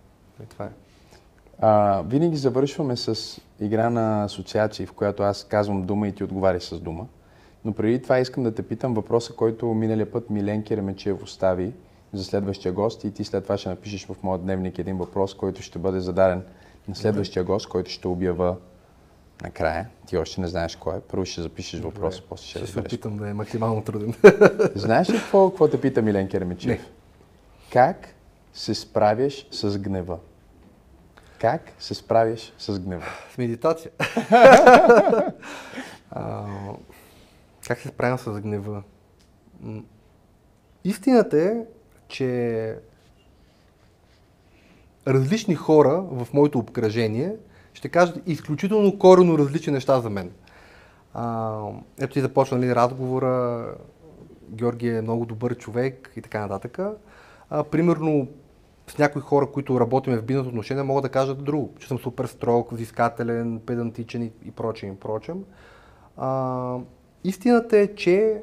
И това е. А, винаги завършваме с игра на асоциации, в която аз казвам дума и ти отговаряш с дума. Но преди това искам да те питам въпроса, който миналия път Милен Керемичев остави за следващия гост и ти след това ще напишеш в моят дневник един въпрос, който ще бъде зададен на следващия гост, който ще обява накрая. Ти още не знаеш кой е. Първо ще запишеш въпроса, после ще разбереш. Ще се опитам да е максимално труден. Знаеш ли какво, какво те пита Милен Керемичев? Не. Как се справяш с гнева? Как се справиш с гнева? С медитация. а, как се справям с гнева? Истината е, че различни хора в моето обкръжение ще кажат изключително коренно различни неща за мен. А, ето и започнали разговора, Георги е много добър човек и така нататък. А, примерно, с някои хора, които работиме в бизнес отношения, могат да кажат друго, че съм супер строг, взискателен, педантичен и, и прочим, и прочим. А, истината е, че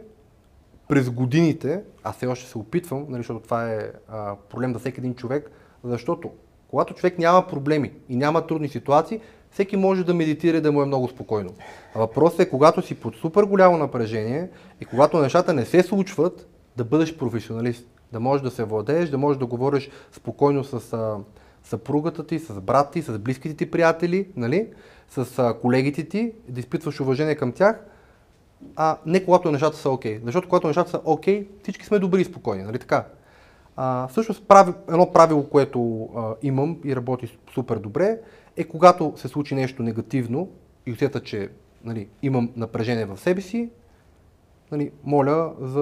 през годините, аз все още се опитвам, нали, защото това е а, проблем за всеки един човек, защото когато човек няма проблеми и няма трудни ситуации, всеки може да медитира и да му е много спокойно. А въпросът е, когато си под супер голямо напрежение и когато нещата не се случват, да бъдеш професионалист. Да можеш да се владееш, да можеш да говориш спокойно с а, съпругата ти, с брат ти, с близките ти приятели, нали? С а, колегите ти, да изпитваш уважение към тях, а не когато нещата са окей. Okay. Защото когато нещата са окей, okay, всички сме добри и спокойни, нали така? А, всъщност прави, едно правило, което а, имам и работи супер добре, е когато се случи нещо негативно и усета, че нали, имам напрежение в себе си, нали, моля за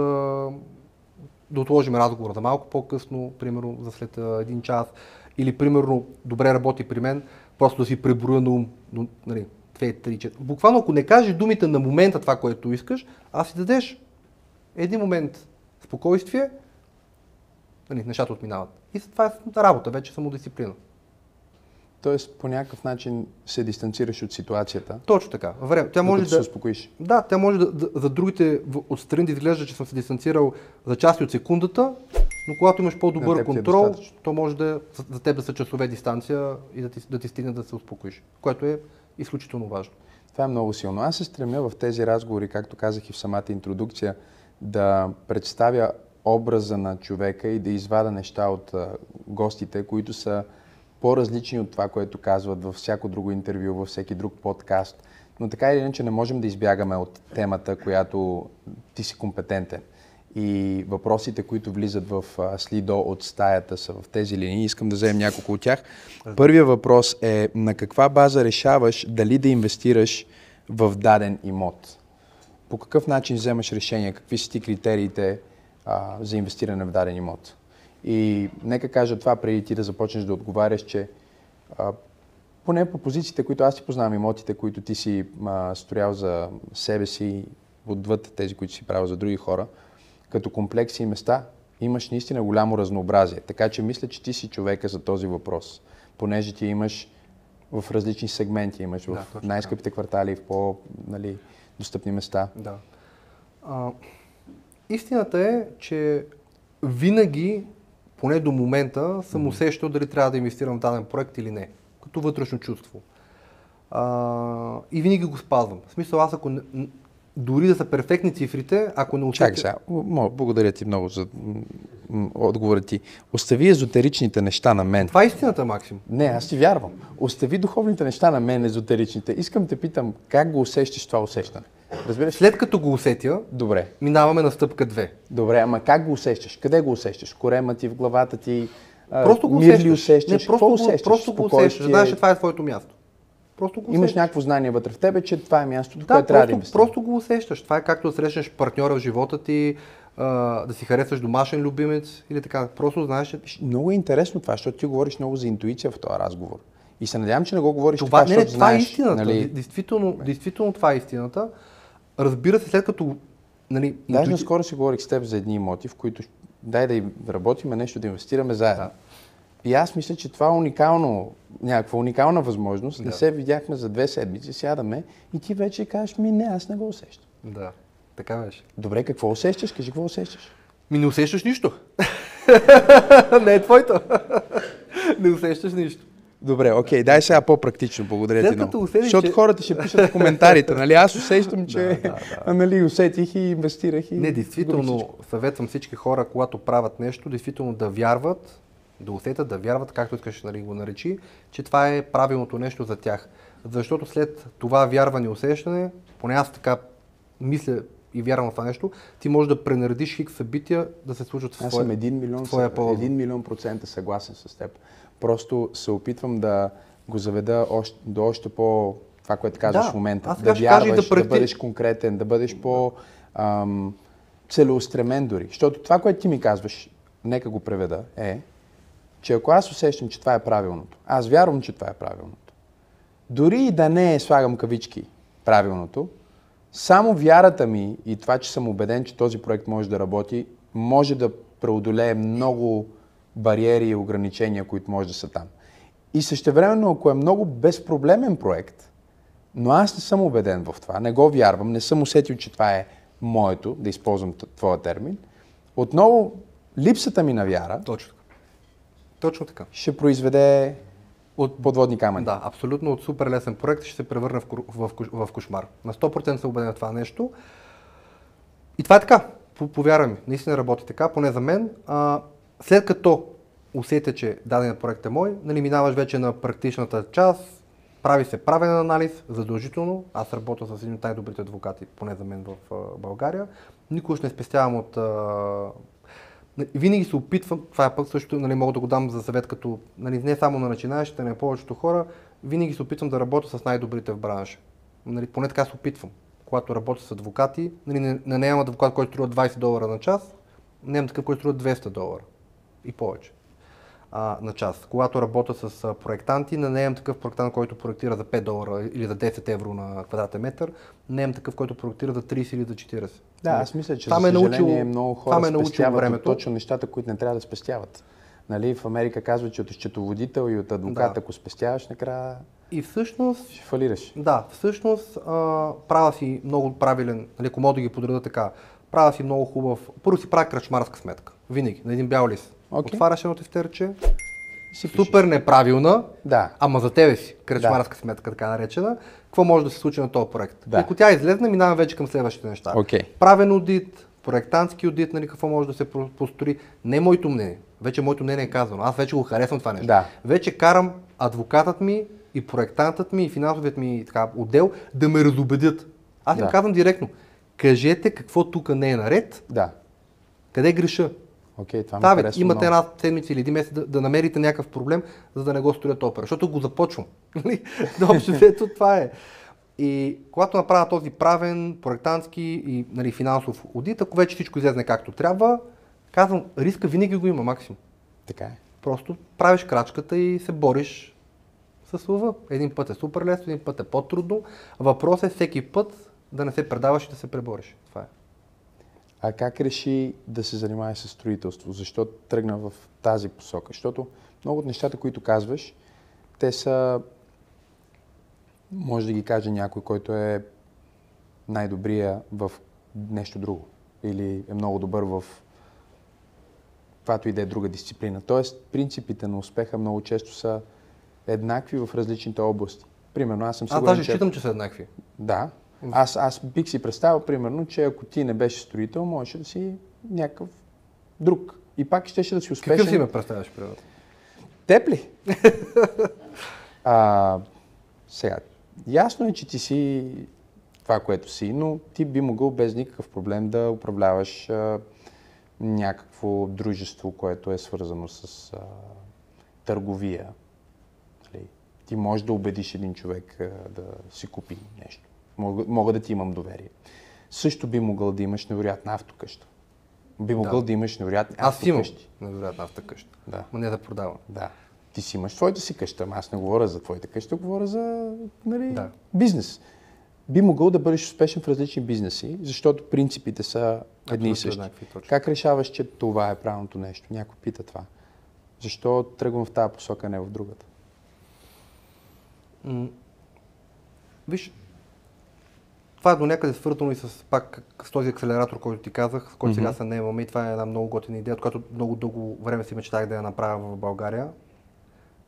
да отложим разговора за малко по-късно, примерно за след един час, или примерно добре работи при мен, просто да си преброя на ум, нали, две, три, четири. Буквално ако не кажеш думите на момента това, което искаш, а си дадеш един момент спокойствие, нали, нещата отминават. И това е работа, вече самодисциплина. Тоест, по някакъв начин се дистанцираш от ситуацията. Точно така. Време. Тя може да се успокоиш. Да, тя може да, да, за другите отстрани да изглежда, че съм се дистанцирал за части от секундата, но когато имаш по-добър контрол, е то може да, за теб да са часове дистанция и да ти, да ти стигне да се успокоиш, което е изключително важно. Това е много силно. Аз се стремя в тези разговори, както казах и в самата интродукция, да представя образа на човека и да извада неща от гостите, които са по-различни от това, което казват във всяко друго интервю, във всеки друг подкаст. Но така или иначе не можем да избягаме от темата, която ти си компетентен. И въпросите, които влизат в следо от стаята, са в тези линии. Искам да вземем няколко от тях. Първият въпрос е на каква база решаваш дали да инвестираш в даден имот? По какъв начин вземаш решение? Какви са ти критериите а, за инвестиране в даден имот? И нека кажа това преди ти да започнеш да отговаряш, че а, поне по позициите, които аз ти познавам, имотите, които ти си а, строял за себе си, отвъд тези, които си правил за други хора, като комплекси и места, имаш наистина голямо разнообразие. Така че мисля, че ти си човека за този въпрос, понеже ти имаш в различни сегменти, имаш да, в най-скъпите квартали, в по-достъпни нали, места. Да. А, истината е, че винаги поне до момента съм усещал дали трябва да инвестирам в даден проект или не, като вътрешно чувство. А, и винаги го спазвам. В смисъл, аз ако не, дори да са перфектни цифрите, ако не учете... Чакай сега, благодаря ти много за отговора ти. Остави езотеричните неща на мен. Това е истината, Максим. Не, аз ти вярвам. Остави духовните неща на мен, езотеричните. Искам те питам, как го усещаш това усещане? Разбираш? След като го усетя, добре, минаваме на стъпка две. Добре, ама как го усещаш? Къде го усещаш? Корема ти, в главата ти, просто го мир ли усещаш? Не, просто, го, усещаш? Просто го усещаш, знаеш, че това е твоето място. Просто го имаш някакво знание вътре в тебе, че това е мястото, до да, което трябва да инвестираш. Просто го усещаш. Това е както да срещнеш партньора в живота ти, да си харесваш домашен любимец или така. Просто знаеш, че... Много е интересно това, защото ти говориш много за интуиция в този разговор. И се надявам, че не го говориш това, защото знаеш... Това не, не, това е истината. Нали... Действително, действително това е истината. Разбира се, след като... Нали, интуиция... Даже наскоро си говорих с теб за едни имоти, в които дай да работим, нещо да инвестираме заедно. Да. И аз мисля, че това е уникално, някаква уникална възможност. Да. Не се видяхме за две седмици, сядаме и ти вече кажеш, ми не, аз не го усещам. Да, така беше. Добре, какво усещаш? Кажи, какво усещаш? Ми не усещаш нищо. Не е твоето. Не усещаш нищо. Добре, окей, дай сега по-практично, благодаря ти много. Усетих, защото че... хората ще пишат в коментарите, нали? Аз усещам, че да, да, да. Нали, усетих и инвестирах. И... Не, действително, съветвам всички хора, когато правят нещо, действително да вярват, да усетят, да вярват, както искаш нали, го наречи, че това е правилното нещо за тях. Защото след това вярване и усещане, поне аз така мисля и вярвам в това нещо, ти можеш да пренаредиш хикс събития да се случат в своя полза. Аз съм един милион процента съгласен с теб. Просто се опитвам да го заведа още, до още по това, което казваш да, в момента. Да вярваш, да, да бъдеш конкретен, да бъдеш по-целеустремен дори. Защото това, което ти ми казваш, нека го преведа, е, че ако аз усещам, че това е правилното, аз вярвам, че това е правилното, дори и да не е, слагам кавички, правилното, само вярата ми и това, че съм убеден, че този проект може да работи, може да преодолее много бариери и ограничения, които може да са там. И същевременно, ако е много безпроблемен проект, но аз не съм убеден в това, не го вярвам, не съм усетил, че това е моето, да използвам твоя термин, отново липсата ми на вяра... Точно. Точно така. Ще произведе от подводни камъни. Да, абсолютно от супер лесен проект ще се превърне в, в, в, в кошмар. На сто процента съм убеден в това нещо. И това е така. Повярвай ми, наистина работи така, поне за мен. А, след като усетя, че даден проект е мой, нали, минаваш вече на практичната част, прави се правен анализ, задължително. Аз работя с един от най-добрите адвокати, поне за мен в България. Никога ще не спестявам от... Винаги се опитвам, това е пък също, нали, мога да го дам за съвет, като нали, не само на начинаещите, на повечето хора, винаги се опитвам да работя с най-добрите в бранша. Нали, поне така се опитвам. Когато работя с адвокати, нали, не, не, не имам адвокат, който струва двайсет долара на час, не имам такъв, който струва двеста долара и повече а, на час. Когато работя с а, проектанти, не, не имам такъв проектант, който проектира за пет долара или за десет евро на квадратен метър, не имам такъв, който проектира за трийсет или за четирийсет. Да, аз мисля, че там за съжаление е научил, много хора спестяват точно нещата, които не трябва да спестяват. Нали, в Америка казва, че от счетоводител и от адвокат, да. Ако спестяваш, накрая и всъщност, ще фалираш. Да, всъщност а, права си много правилен, нали, ако мога да ги подреда така, права си много хубав, първо си правя кръчмарска сметка, винаги, на един бял лист. Okay. Отваряш едно тефтерче, супер неправилна, да. Ама за тебе си кръчмарска да. Сметка, така наречена, какво може да се случи на този проект. Да. Ако тя излезна, минавам вече към следващите неща. Okay. Правен одит, проектантски одит, нали, какво може да се построи, не е моето мнение. Вече моето мнение е казано. Аз вече го харесвам това нещо. Да. Вече карам адвокатът ми и проектантът ми и финансовият ми така, отдел да ме разубедят. Аз им да. Казвам директно. Кажете какво тук не е наред. Да. Къде греша? Окей, това Та, ме харесва имате много. Една седмица или един месец да, да намерите някакъв проблем, за да не го строят опера. Защото го започвам. Общо взето това е. И когато направя този правен, проектантски и нали, финансов одит, ако вече всичко излезне както трябва, казвам, риска винаги го има, Максим. Така е. Просто правиш крачката и се бориш с лъва. Един път е супер лесно, един път е по-трудно. Въпрос е всеки път да не се предаваш и да се пребориш. Това е. А как реши да се занимаваш с строителство? Защо тръгна в тази посока? Защото много от нещата, които казваш, те са... Може да ги каже някой, който е най-добрия в нещо друго. Или е много добър в каквато и да е друга дисциплина. Тоест, принципите на успеха много често са еднакви в различните области. Примерно, аз съм сигурен, а, даже че... считам, че са еднакви. Да. Аз, аз бих си представил, примерно, че ако ти не беше строител, можеше да си някакъв друг. И пак щеше да си успешен. Какъв си ме представяш, примерно? Теп ли? а, сега, ясно е, че ти си това, което си, но ти би могъл без никакъв проблем да управляваш а, някакво дружество, което е свързано с а, търговия. Ти можеш да убедиш един човек а, да си купи нещо. Мога, мога да ти имам доверие. Също би могъл да имаш невероятна автокъща. Би могъл да, да имаш невероятни автокъщи. Аз имам невероятна автокъща, да. Но не да продавам. Да. Ти си имаш твоята си къща, аз не говоря за твоята къща, говоря за нали, да. Бизнес. Би могъл да бъдеш успешен в различни бизнеси, защото принципите са едни и същи. Как решаваш, че това е правилното нещо? Някой пита това. Защо тръгвам в тази посока, а не в другата? М- Виж, това е до някъде свързано и с, пак, с този акселератор, който ти казах, с който mm-hmm. сега се наемаме и това е една много готина идея, от която много дълго време си мечтах да я направя в България.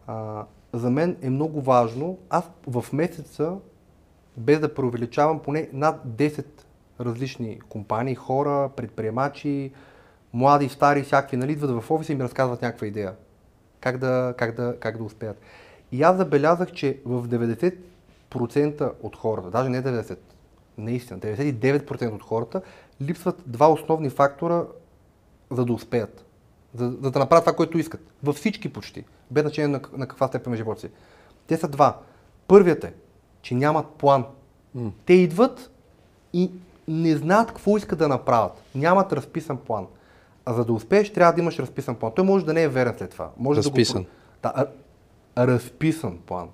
А, за мен е много важно, аз в месеца, без да преувеличавам, поне над десет различни компании, хора, предприемачи, млади, стари, всякакви, нали, идват в офиса и ми разказват някаква идея. Как да, как да, как да успеят. И аз забелязах, че в деветдесет процента от хората, даже не деветдесет, наистина, деветдесет и девет процента от хората липсват два основни фактора, за да успеят. За, за да направят това, което искат. Във всички почти. Без значение на, на каква степен на живота си. Те са два. Първият е, че нямат план. Mm. Те идват и не знаят какво искат да направят. Нямат разписан план. А за да успееш, трябва да имаш разписан план. Той може да не е верен след това. Може разписан. Да го... да, разписан план.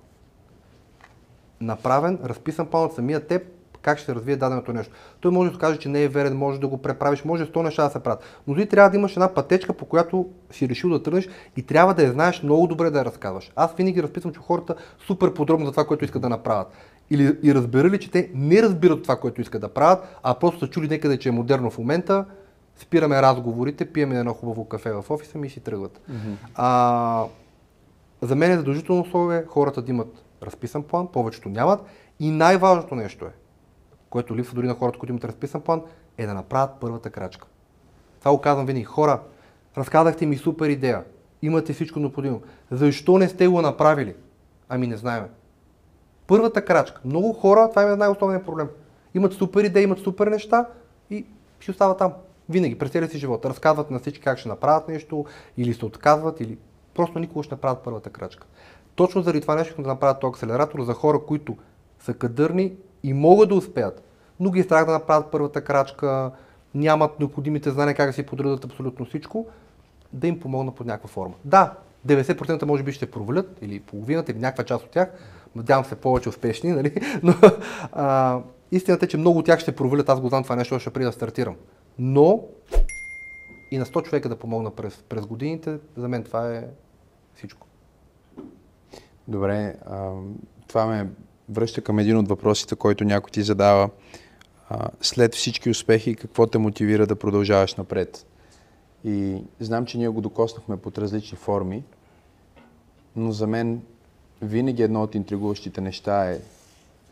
Направен, разписан план от самия теб, как ще се развие даденото нещо. Той може да каже, че не е верен, може да го преправиш, може сто неща да се правят. Но ти трябва да имаш една пътечка, по която си решил да тръгнеш и трябва да я знаеш много добре да я разказваш. Аз винаги разписвам, че хората супер подробно за това, което искат да направят. Или и разбирали, че те не разбират това, което искат да правят, а просто са чули някъде, че е модерно в момента, спираме разговорите, пиеме едно хубаво кафе в офиса ми и си тръгват. Mm-hmm. А, за мен е задължително условие хората да имат разписан план, повечето нямат и най-важното нещо е, което липсва дори на хората, които имат разписан план, е да направят първата крачка. Това го казвам винаги. Хора, разказахте ми супер идея, имате всичко необходимо. Защо не сте го направили? Ами не знаем. Първата крачка. Много хора, това им е най-основният проблем. Имат супер идеи, имат супер неща и ще остават там. Винаги, през целия си живот. Разказват на всички как ще направят нещо, или се отказват, или просто никога ще направят първата крачка. Точно заради това нещо да направят този акселератор за хора, които са кадърни и могат да успеят, но ги е страх да направят първата крачка, нямат необходимите знания как да си подредят абсолютно всичко, да им помогна под някаква форма. Да, деветдесет процента може би ще провалят, или половината, или някаква част от тях, надявам се повече успешни, нали? Но а, истината е, че много от тях ще провалят, аз го знам това нещо, ще преди да стартирам. Но и на сто човека да помогна през, през годините, за мен това е всичко. Добре, а, това ме връща към един от въпросите, който някой ти задава. А, след всички успехи, какво те мотивира да продължаваш напред? И знам, че ние го докоснахме под различни форми, но за мен винаги едно от интригуващите неща е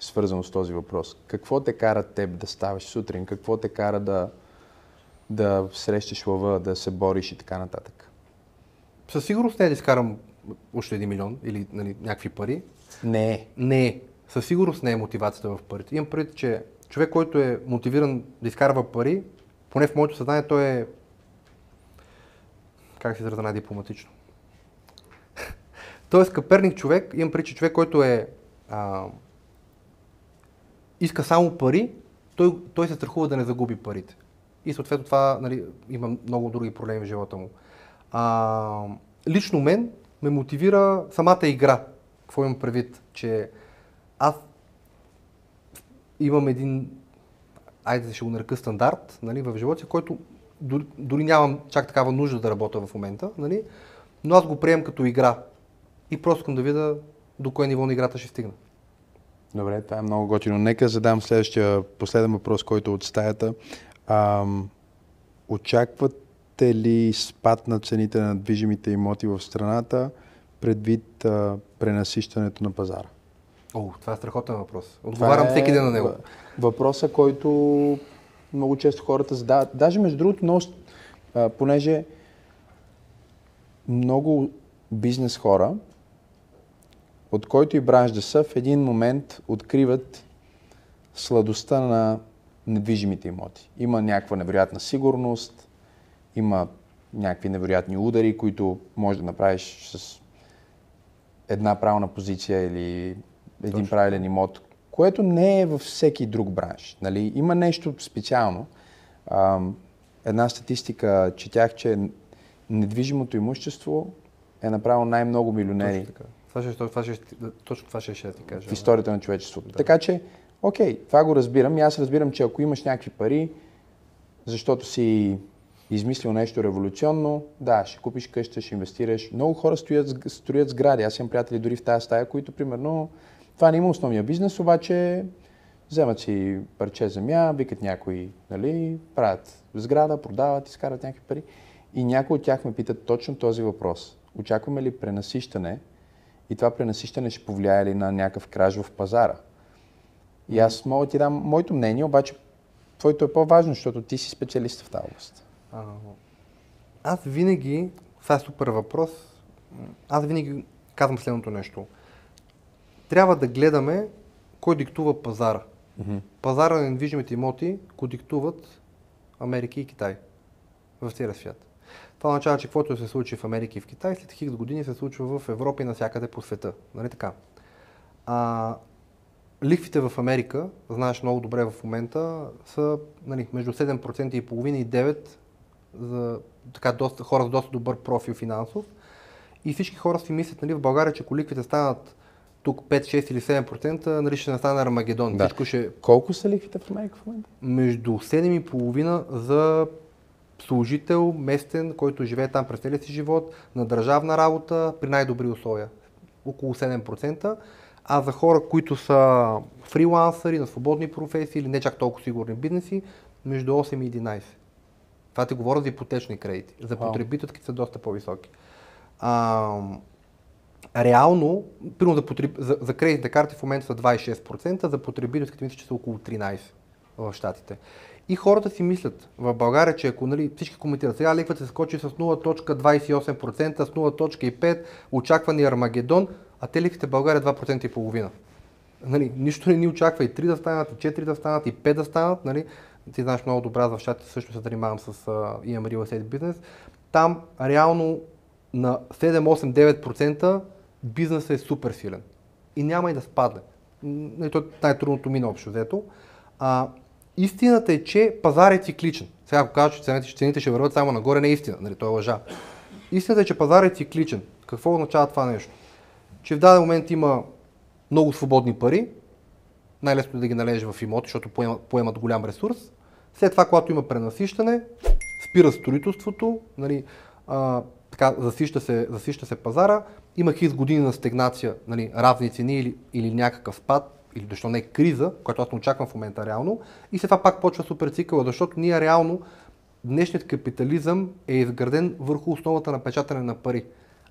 свързано с този въпрос. Какво те кара теб да ставаш сутрин? Какво те кара да, да срещаш лъва, да се бориш и така нататък? Със сигурност не е да изкарам още един милион или нали, някакви пари. Не. Не. Със сигурност не е мотивацията в парите. Имам предвид, че човек, който е мотивиран да изкарва пари, поне в моето съзнание, той е... Как се изразя най-дипломатично? Той е скъперник човек, имам предвид, че човек, който е... А... иска само пари, той, той се страхува да не загуби парите. И съответно това нали, има много други проблеми в живота му. А... Лично мен ме мотивира самата игра. Какво имам предвид? Че аз имам един, айде ще го нарека стандарт нали, в живота, който дори, дори нямам чак такава нужда да работя в момента, нали, но аз го приемам като игра и просто искам да видя до кое ниво на играта ще стигна. Добре, това е много готино. Нека задам следващия последен въпрос, който от стаята. Ам, очаквате ли спад на цените на движимите имоти в страната предвид а, пренасищането на пазара? О, това е страхотен въпрос. Отговарям е всеки ден на него. Въпроса, който много често хората задават. Даже между другото, но, а, понеже много бизнес хора, от който и бранш да са, в един момент откриват сладостта на недвижимите имоти. Има някаква невероятна сигурност, има някакви невероятни удари, които можеш да направиш с една правилна позиция или един Точно. правилен имот, което не е във всеки друг бранш. Нали? Има нещо специално. А, една статистика четях, че недвижимото имущество е направило най-много милионери. Точно това ще, това ще, точно това ще, ще ти кажа. В историята на човечеството. Да. Така че, окей, това го разбирам. И аз разбирам, че ако имаш някакви пари, защото си измислил нещо революционно, да, ще купиш къща, ще инвестираш. Много хора строят, строят сгради. Аз имам приятели дори в тази стая, които примерно... Това не има основния бизнес, обаче вземат си парче земя, викат някои, нали, правят сграда, продават, изкарват някакви пари. И някои от тях ме питат точно този въпрос. Очакваме ли пренасищане и това пренасищане ще повлияе ли на някакъв краж в пазара? И аз мога да ти дам моето мнение, обаче твоето е по-важно, защото ти си специалист в тази област. А, аз винаги, това е супер въпрос, аз винаги казвам следното нещо. Трябва да гледаме кой диктува пазара. Mm-hmm. Пазара на недвижимите имоти го диктуват Америка и Китай в целия свят. Това означава, че каквото се случи в Америка и в Китай, след хикс години се случва в Европа и навсякъде по света. Нали така? А, лихвите в Америка, знаеш много добре в момента, са нали, между седем процента и половина и девет процента за така, доста, хора с доста добър профил финансов. И всички хора си мислят нали, в България, че ако лихвите станат тук пет, шест или седем процента, нали ще настане Армагедон. Да. Всичко ще... Колко са лихвите в Америка в момента? Между седем и половина за служител, местен, който живее там през целия си живот, на държавна работа, при най-добри условия. Около седем процента. А за хора, които са фрилансъри, на свободни професии или не чак толкова сигурни бизнеси, между осем и единайсет. Това ти говоря за ипотечни кредити. За потребителските са доста по-високи. Ам... Реално, примерно за, потреб... за, за кредитните карти в момента са двайсет и шест процента, за потребителските мисля, че са около тринайсет процента в щатите. И хората си мислят в България, че ако нали, всички коментират, сега лихвата се скочи с нула цяло двайсет и осем процента, с нула цяло пет процента, очаквани Армагедон, а те лихвите в България два процента и половина. Нали, нищо не ни очаква и три да станат, и четири да станат, и пет да станат. Нали. Ти знаеш много добра, в щатите също се занимавам с uh, имам Real Estate Business. Там реално на седем, осем, девет процента бизнесът е супер силен и няма и да спадне. Това е най-трудното мина общо взето. А, истината е, че пазар е цикличен. Сега ако кажа, че цените, цените ще върват само нагоре, не е истина, нали, това е лъжа. Истината е, че пазар е цикличен. Какво означава това нещо? Че в даден момент има много свободни пари, най-лесно да ги належи в имоти, защото поемат, поемат голям ресурс. След това, когато има пренасищане, спира строителството, нали, а, така, засища се, засища се пазара, има хиляда години на стегнация, нали, равни цени или, или някакъв спад, или защо не криза, която аз не очаквам в момента реално, и след това пак почва суперцикъла, защото ние реално днешният капитализъм е изграден върху основата на печатане на пари.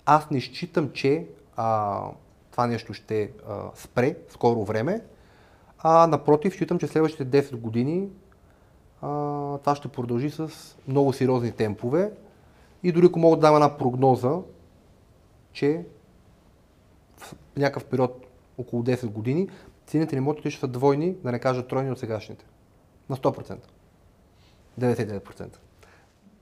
Аз не считам, че а, това нещо ще а, спре в скоро време, а напротив, считам, че следващите десет години а, това ще продължи с много сериозни темпове и дори ако мога да дам една прогноза, че в някакъв период около десет години цените на имотите ще са двойни, да не кажа тройни от сегашните. На сто процента. деветдесет и девет процента.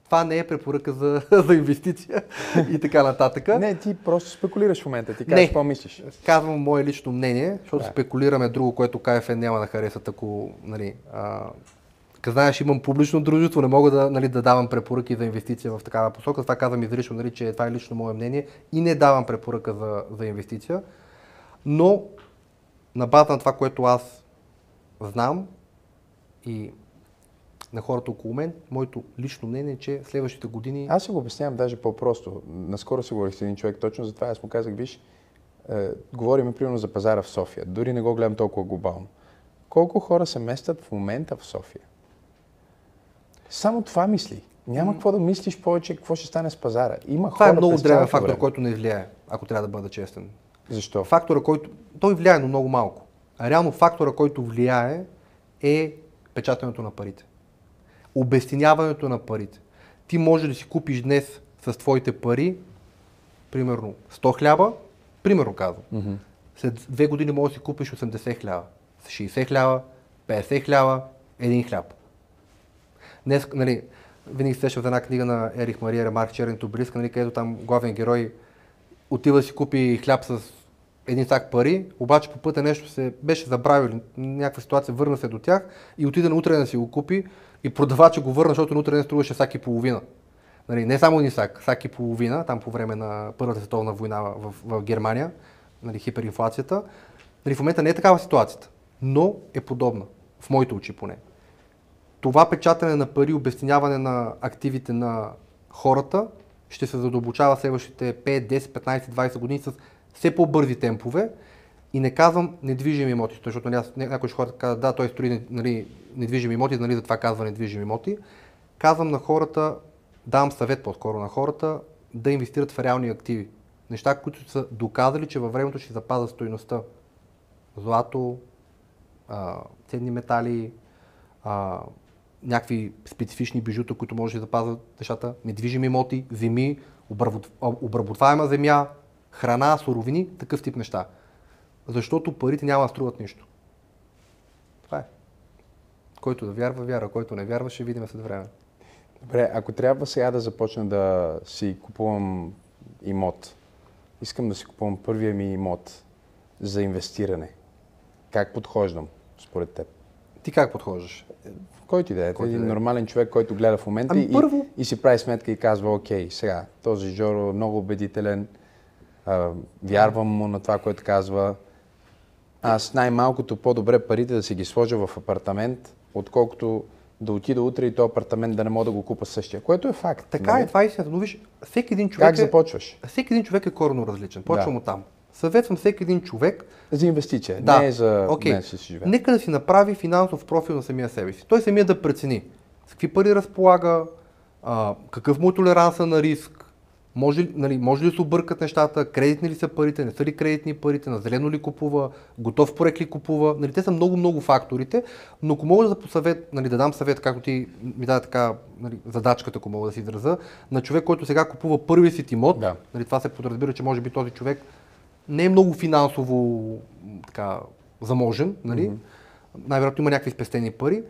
Това не е препоръка за, за инвестиция и така нататък. Не, ти просто спекулираш в момента, ти казваш какво мислиш. Казвам мое лично мнение, защото да. Спекулираме друго, което КФН няма да харесат, ако, нали, а, къде знаеш, имам публично дружество, не мога да, нали, да давам препоръки за инвестиция в такава посока. Това казвам изрично, нали, че това е лично мое мнение и не давам препоръка за, за инвестиция. Но на база на това, което аз знам и на хората около мен, моето лично мнение е, че следващите години... Аз се го обяснявам даже по-просто. Наскоро се говорих с един човек точно за това. Аз му казах, виж, е, говорим примерно за пазара в София. Дори не го гледам толкова глобално. Колко хора се местят в момента в София? Само това мисли. Няма какво да мислиш повече, какво ще стане с пазара. Има това хора, е много древен фактор, време. Който не влияе, ако трябва да бъда честен. Защо? Фактора, който... Той влияе, но много малко. А реално фактора, който влияе, е печатането на парите. Обезценяването на парите. Ти можеш да си купиш днес с твоите пари, примерно сто хляба, примерно казвам. Mm-hmm. След две години можеш да си купиш осемдесет хляба, шейсет хляба, петдесет хляба, един хляб. Днес, нали, винаги се сещам за една книга на Ерих Мария Ремарк "Черното близко", нали, където там главен герой отива да си купи хляб с един сак пари, обаче по пътя нещо се беше забравил, някаква ситуация, върна се до тях и отида на утре да си го купи и продавача го върна, защото на утре не струваше сак и половина. Нали, не само един сак, сак и половина, там по време на Първата световна война в, в Германия, нали, хиперинфлацията. Нали, в момента не е такава ситуацията, но е подобна, в моите очи поне. Това печатане на пари, обезценяване на активите на хората ще се задълбочава следващите пет, десет, петнайсет, двайсет години с все по-бързи темпове и не казвам недвижими имоти, защото някои ще хората казват, да, той строи, нали, недвижими имоти, нали, затова казва недвижими имоти. Казвам на хората, давам съвет по-скоро на хората, да инвестират в реални активи. Неща, които са доказали, че във времето ще запазят стойността. Злато, а, ценни метали, а, някакви специфични бижута, които може да запазят нещата, недвижими имоти, земи, обработваема земя, храна, суровини, такъв тип неща. Защото парите няма да струват нищо. Това е. Който да вярва, вяра. Който не вярва, ще видим след време. Добре, ако трябва сега да започна да си купувам имот, искам да си купувам първия ми имот за инвестиране. Как подхождам според теб? Ти как подхождаш? Който и да е. Един нормален човек, който гледа в момента, ами и, първо... и си прави сметка и казва, окей, сега този Жоро е много убедителен, а, вярвам му на това, което казва. Аз най-малкото по-добре парите да си ги сложа в апартамент, отколкото да отида утре и този апартамент да не мога да го купа същия, което е факт. Така не? Е, това е истина. Но виж, всеки един човек как е... започваш? Всеки един човек е коренно различен. Почвам да. От там. Съветвам всеки един човек... За инвестиция, да. Не е за... Okay. Не, си си нека да си направи финансов профил на самия себе си. Той самия да прецени с какви пари разполага, а, какъв му е толеранса на риск, може, нали, може ли се объркат нещата, кредитни ли са парите, не са ли кредитни парите, на зелено ли купува, готов проект ли купува. Нали, те са много-много факторите, но ако мога да посъвет, нали, да дам съвет, както ти ми даде така, нали, задачката, ако мога да си израза, на човек, който сега купува първия си имот, да. Нали, това се подразбира, че може би този човек не е много финансово така, заможен, нали? Mm-hmm. Най-вероятно има някакви спестени пари.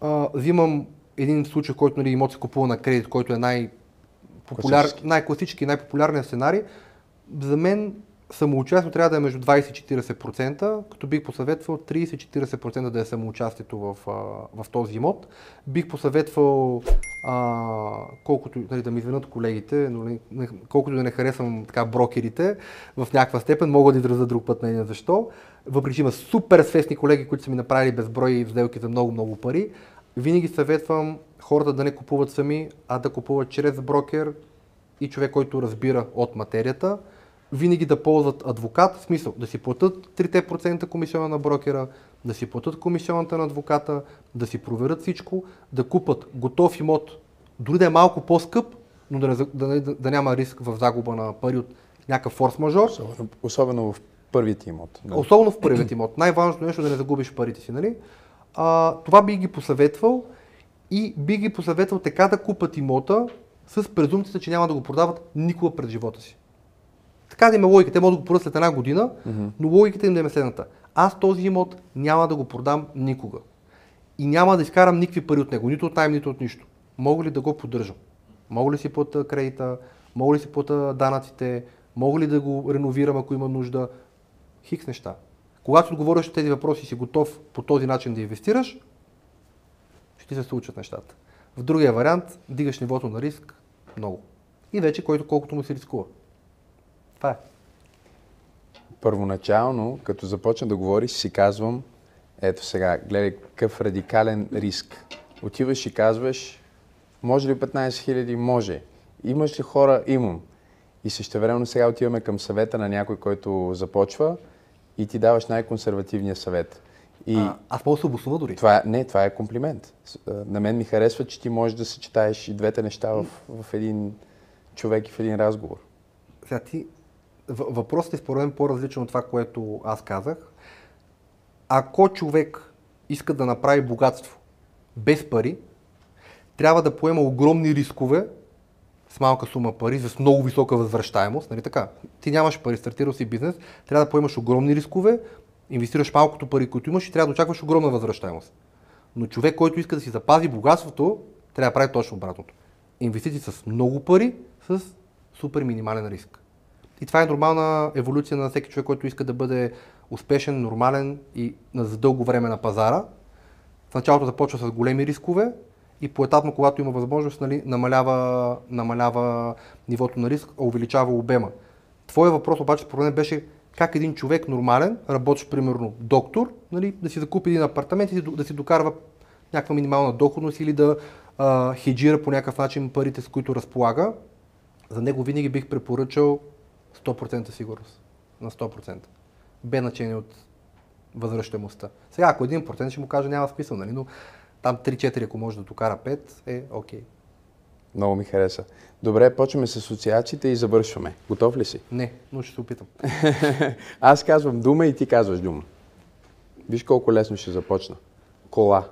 А, взимам един случай, в който, нали, имот се купува на кредит, който е най-популяр, най-класически, най-популярният сценарий. За мен самоучастието трябва да е между двайсет и четирийсет процента, като бих посъветвал трийсет до четирийсет процента да е самоучастието в, а, в този имот. Бих посъветвал, а, колкото, нали, да ми извинят колегите, но не, колкото да не харесвам така брокерите, в някаква степен мога да изразя друг път на защо. Въпреки че има супер свестни колеги, които са ми направили безброй сделки за много-много пари, винаги съветвам хората да не купуват сами, а да купуват чрез брокер и човек, който разбира от материята. Винаги да ползват адвокат, в смисъл да си платят три процента комисиона на брокера, да си платят комисионата на адвоката, да си проверят всичко, да купат готов имот, дори да е малко по-скъп, но да, не, да, да, да няма риск в загуба на пари от някакъв форс-мажор. Особено, особено в първият имот. Да. Особено в първият имот. Най-важното нещо е да не загубиш парите си, нали? А, това би ги посъветвал и би ги посъветвал така да купат имота с презумцията, че няма да го продават никога пред живота си. Така да има логика, те могат да го продадат след една година, mm-hmm. но логиката им да е следната. Аз този имот няма да го продам никога. И няма да изкарам никакви пари от него, нито от найм, нито от нищо. Мога ли да го поддържам? Мога ли си плата кредита? Мога ли си плата данъците? Мога ли да го реновирам, ако има нужда? Хикс неща. Когато отговориш тези въпроси и си готов по този начин да инвестираш, ще ти се случат нещата. В другия вариант, дигаш нивото на риск много. И вече който колкото му се рискува. Това е. Първоначално, като започна да говориш, си казвам, ето сега, гледай какъв радикален риск. Отиваш и казваш, може ли петнайсет хиляди? Може. Имаш ли хора? Имам. И същевременно сега отиваме към съвета на някой, който започва и ти даваш най-консервативния съвет. И а, аз мога да се обоснова дори. Това, не, това е комплимент. На мен ми харесва, че ти можеш да съчетаеш и двете неща в, в един човек и в един разговор. Сега ти... Въпросът е според мен по-различен от това, което аз казах. Ако човек иска да направи богатство без пари, трябва да поема огромни рискове с малка сума пари, с много висока възвръщаемост. Нали така? Ти нямаш пари, стартирал си бизнес, трябва да поемаш огромни рискове, инвестираш малкото пари, които имаш и трябва да очакваш огромна възвръщаемост. Но човек, който иска да си запази богатството, трябва да прави точно обратното. Инвестиции с много пари, с супер минимален риск. И това е нормална еволюция на всеки човек, който иска да бъде успешен, нормален и за дълго време на пазара. В началото започва с големи рискове и поетапно, когато има възможност, нали, намалява, намалява нивото на риск, а увеличава обема. Твоя въпрос обаче според мен беше как един човек нормален, работещ примерно доктор, нали, да си закупи един апартамент и да си докарва някаква минимална доходност или да а, хеджира по някакъв начин парите, с които разполага. За него винаги бих препоръчал сто процента сигурност. На сто процента. Без значение от възвръщаемостта. Сега, ако един процент ще му кажа, няма смисъл, нали? Но там три-четири, ако може да докара пет, е окей. Okay. Много ми хареса. Добре, почваме с асоциациите и завършваме. Готов ли си? Не, но ще се опитам. Аз казвам дума и ти казваш дума. Виж колко лесно ще започна. Кола.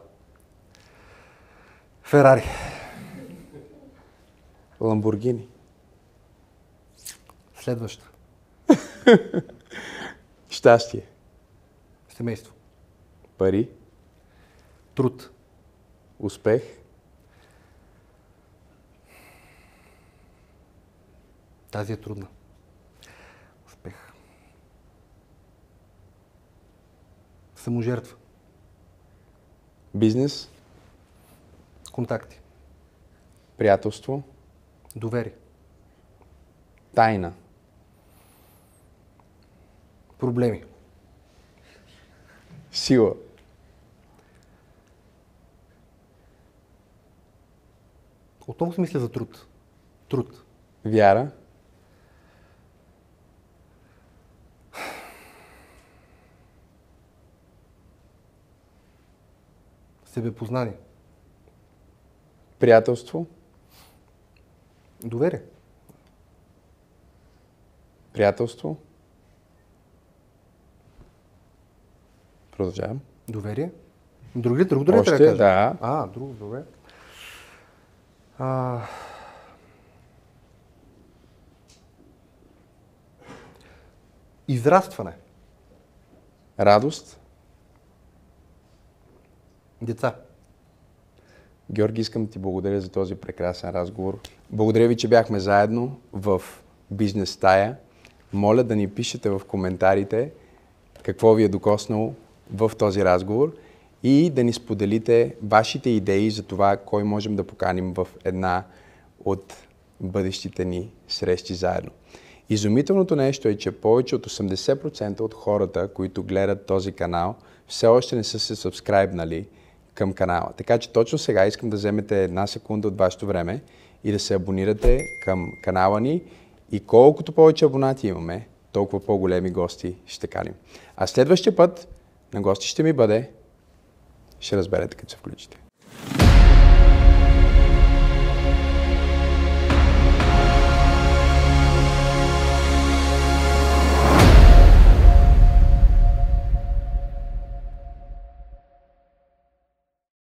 Ферари. Ламборгини. Следваща. Щастие. Семейство. Пари. Труд. Успех. Тази е трудна. Успех. Саможертва. Бизнес. Контакти. Приятелство. Доверие. Тайна. Проблеми. Сила. Отново се мисля за труд. Труд. Вяра. Себепознание. Приятелство. Доверие. Приятелство. Продължавам. Доверие. Други, друг доверие трябва да кажа. Да. А, друго доверие. А... Израстване. Радост. Деца. Георги, искам да ти благодаря за този прекрасен разговор. Благодаря ви, че бяхме заедно в Бизнес Стая. моля да ни пишете в коментарите какво ви е докоснало в този разговор и да ни споделите вашите идеи за това, кой можем да поканим в една от бъдещите ни срещи заедно. Изумителното нещо е, че повече от осемдесет процента от хората, които гледат този канал, все още не са се сабскрайбнали към канала. Така че точно сега искам да вземете една секунда от вашето време и да се абонирате към канала ни. И колкото повече абонати имаме, толкова по-големи гости ще каним. А следващия път на гости ще ми бъде, ще разберете като се включите.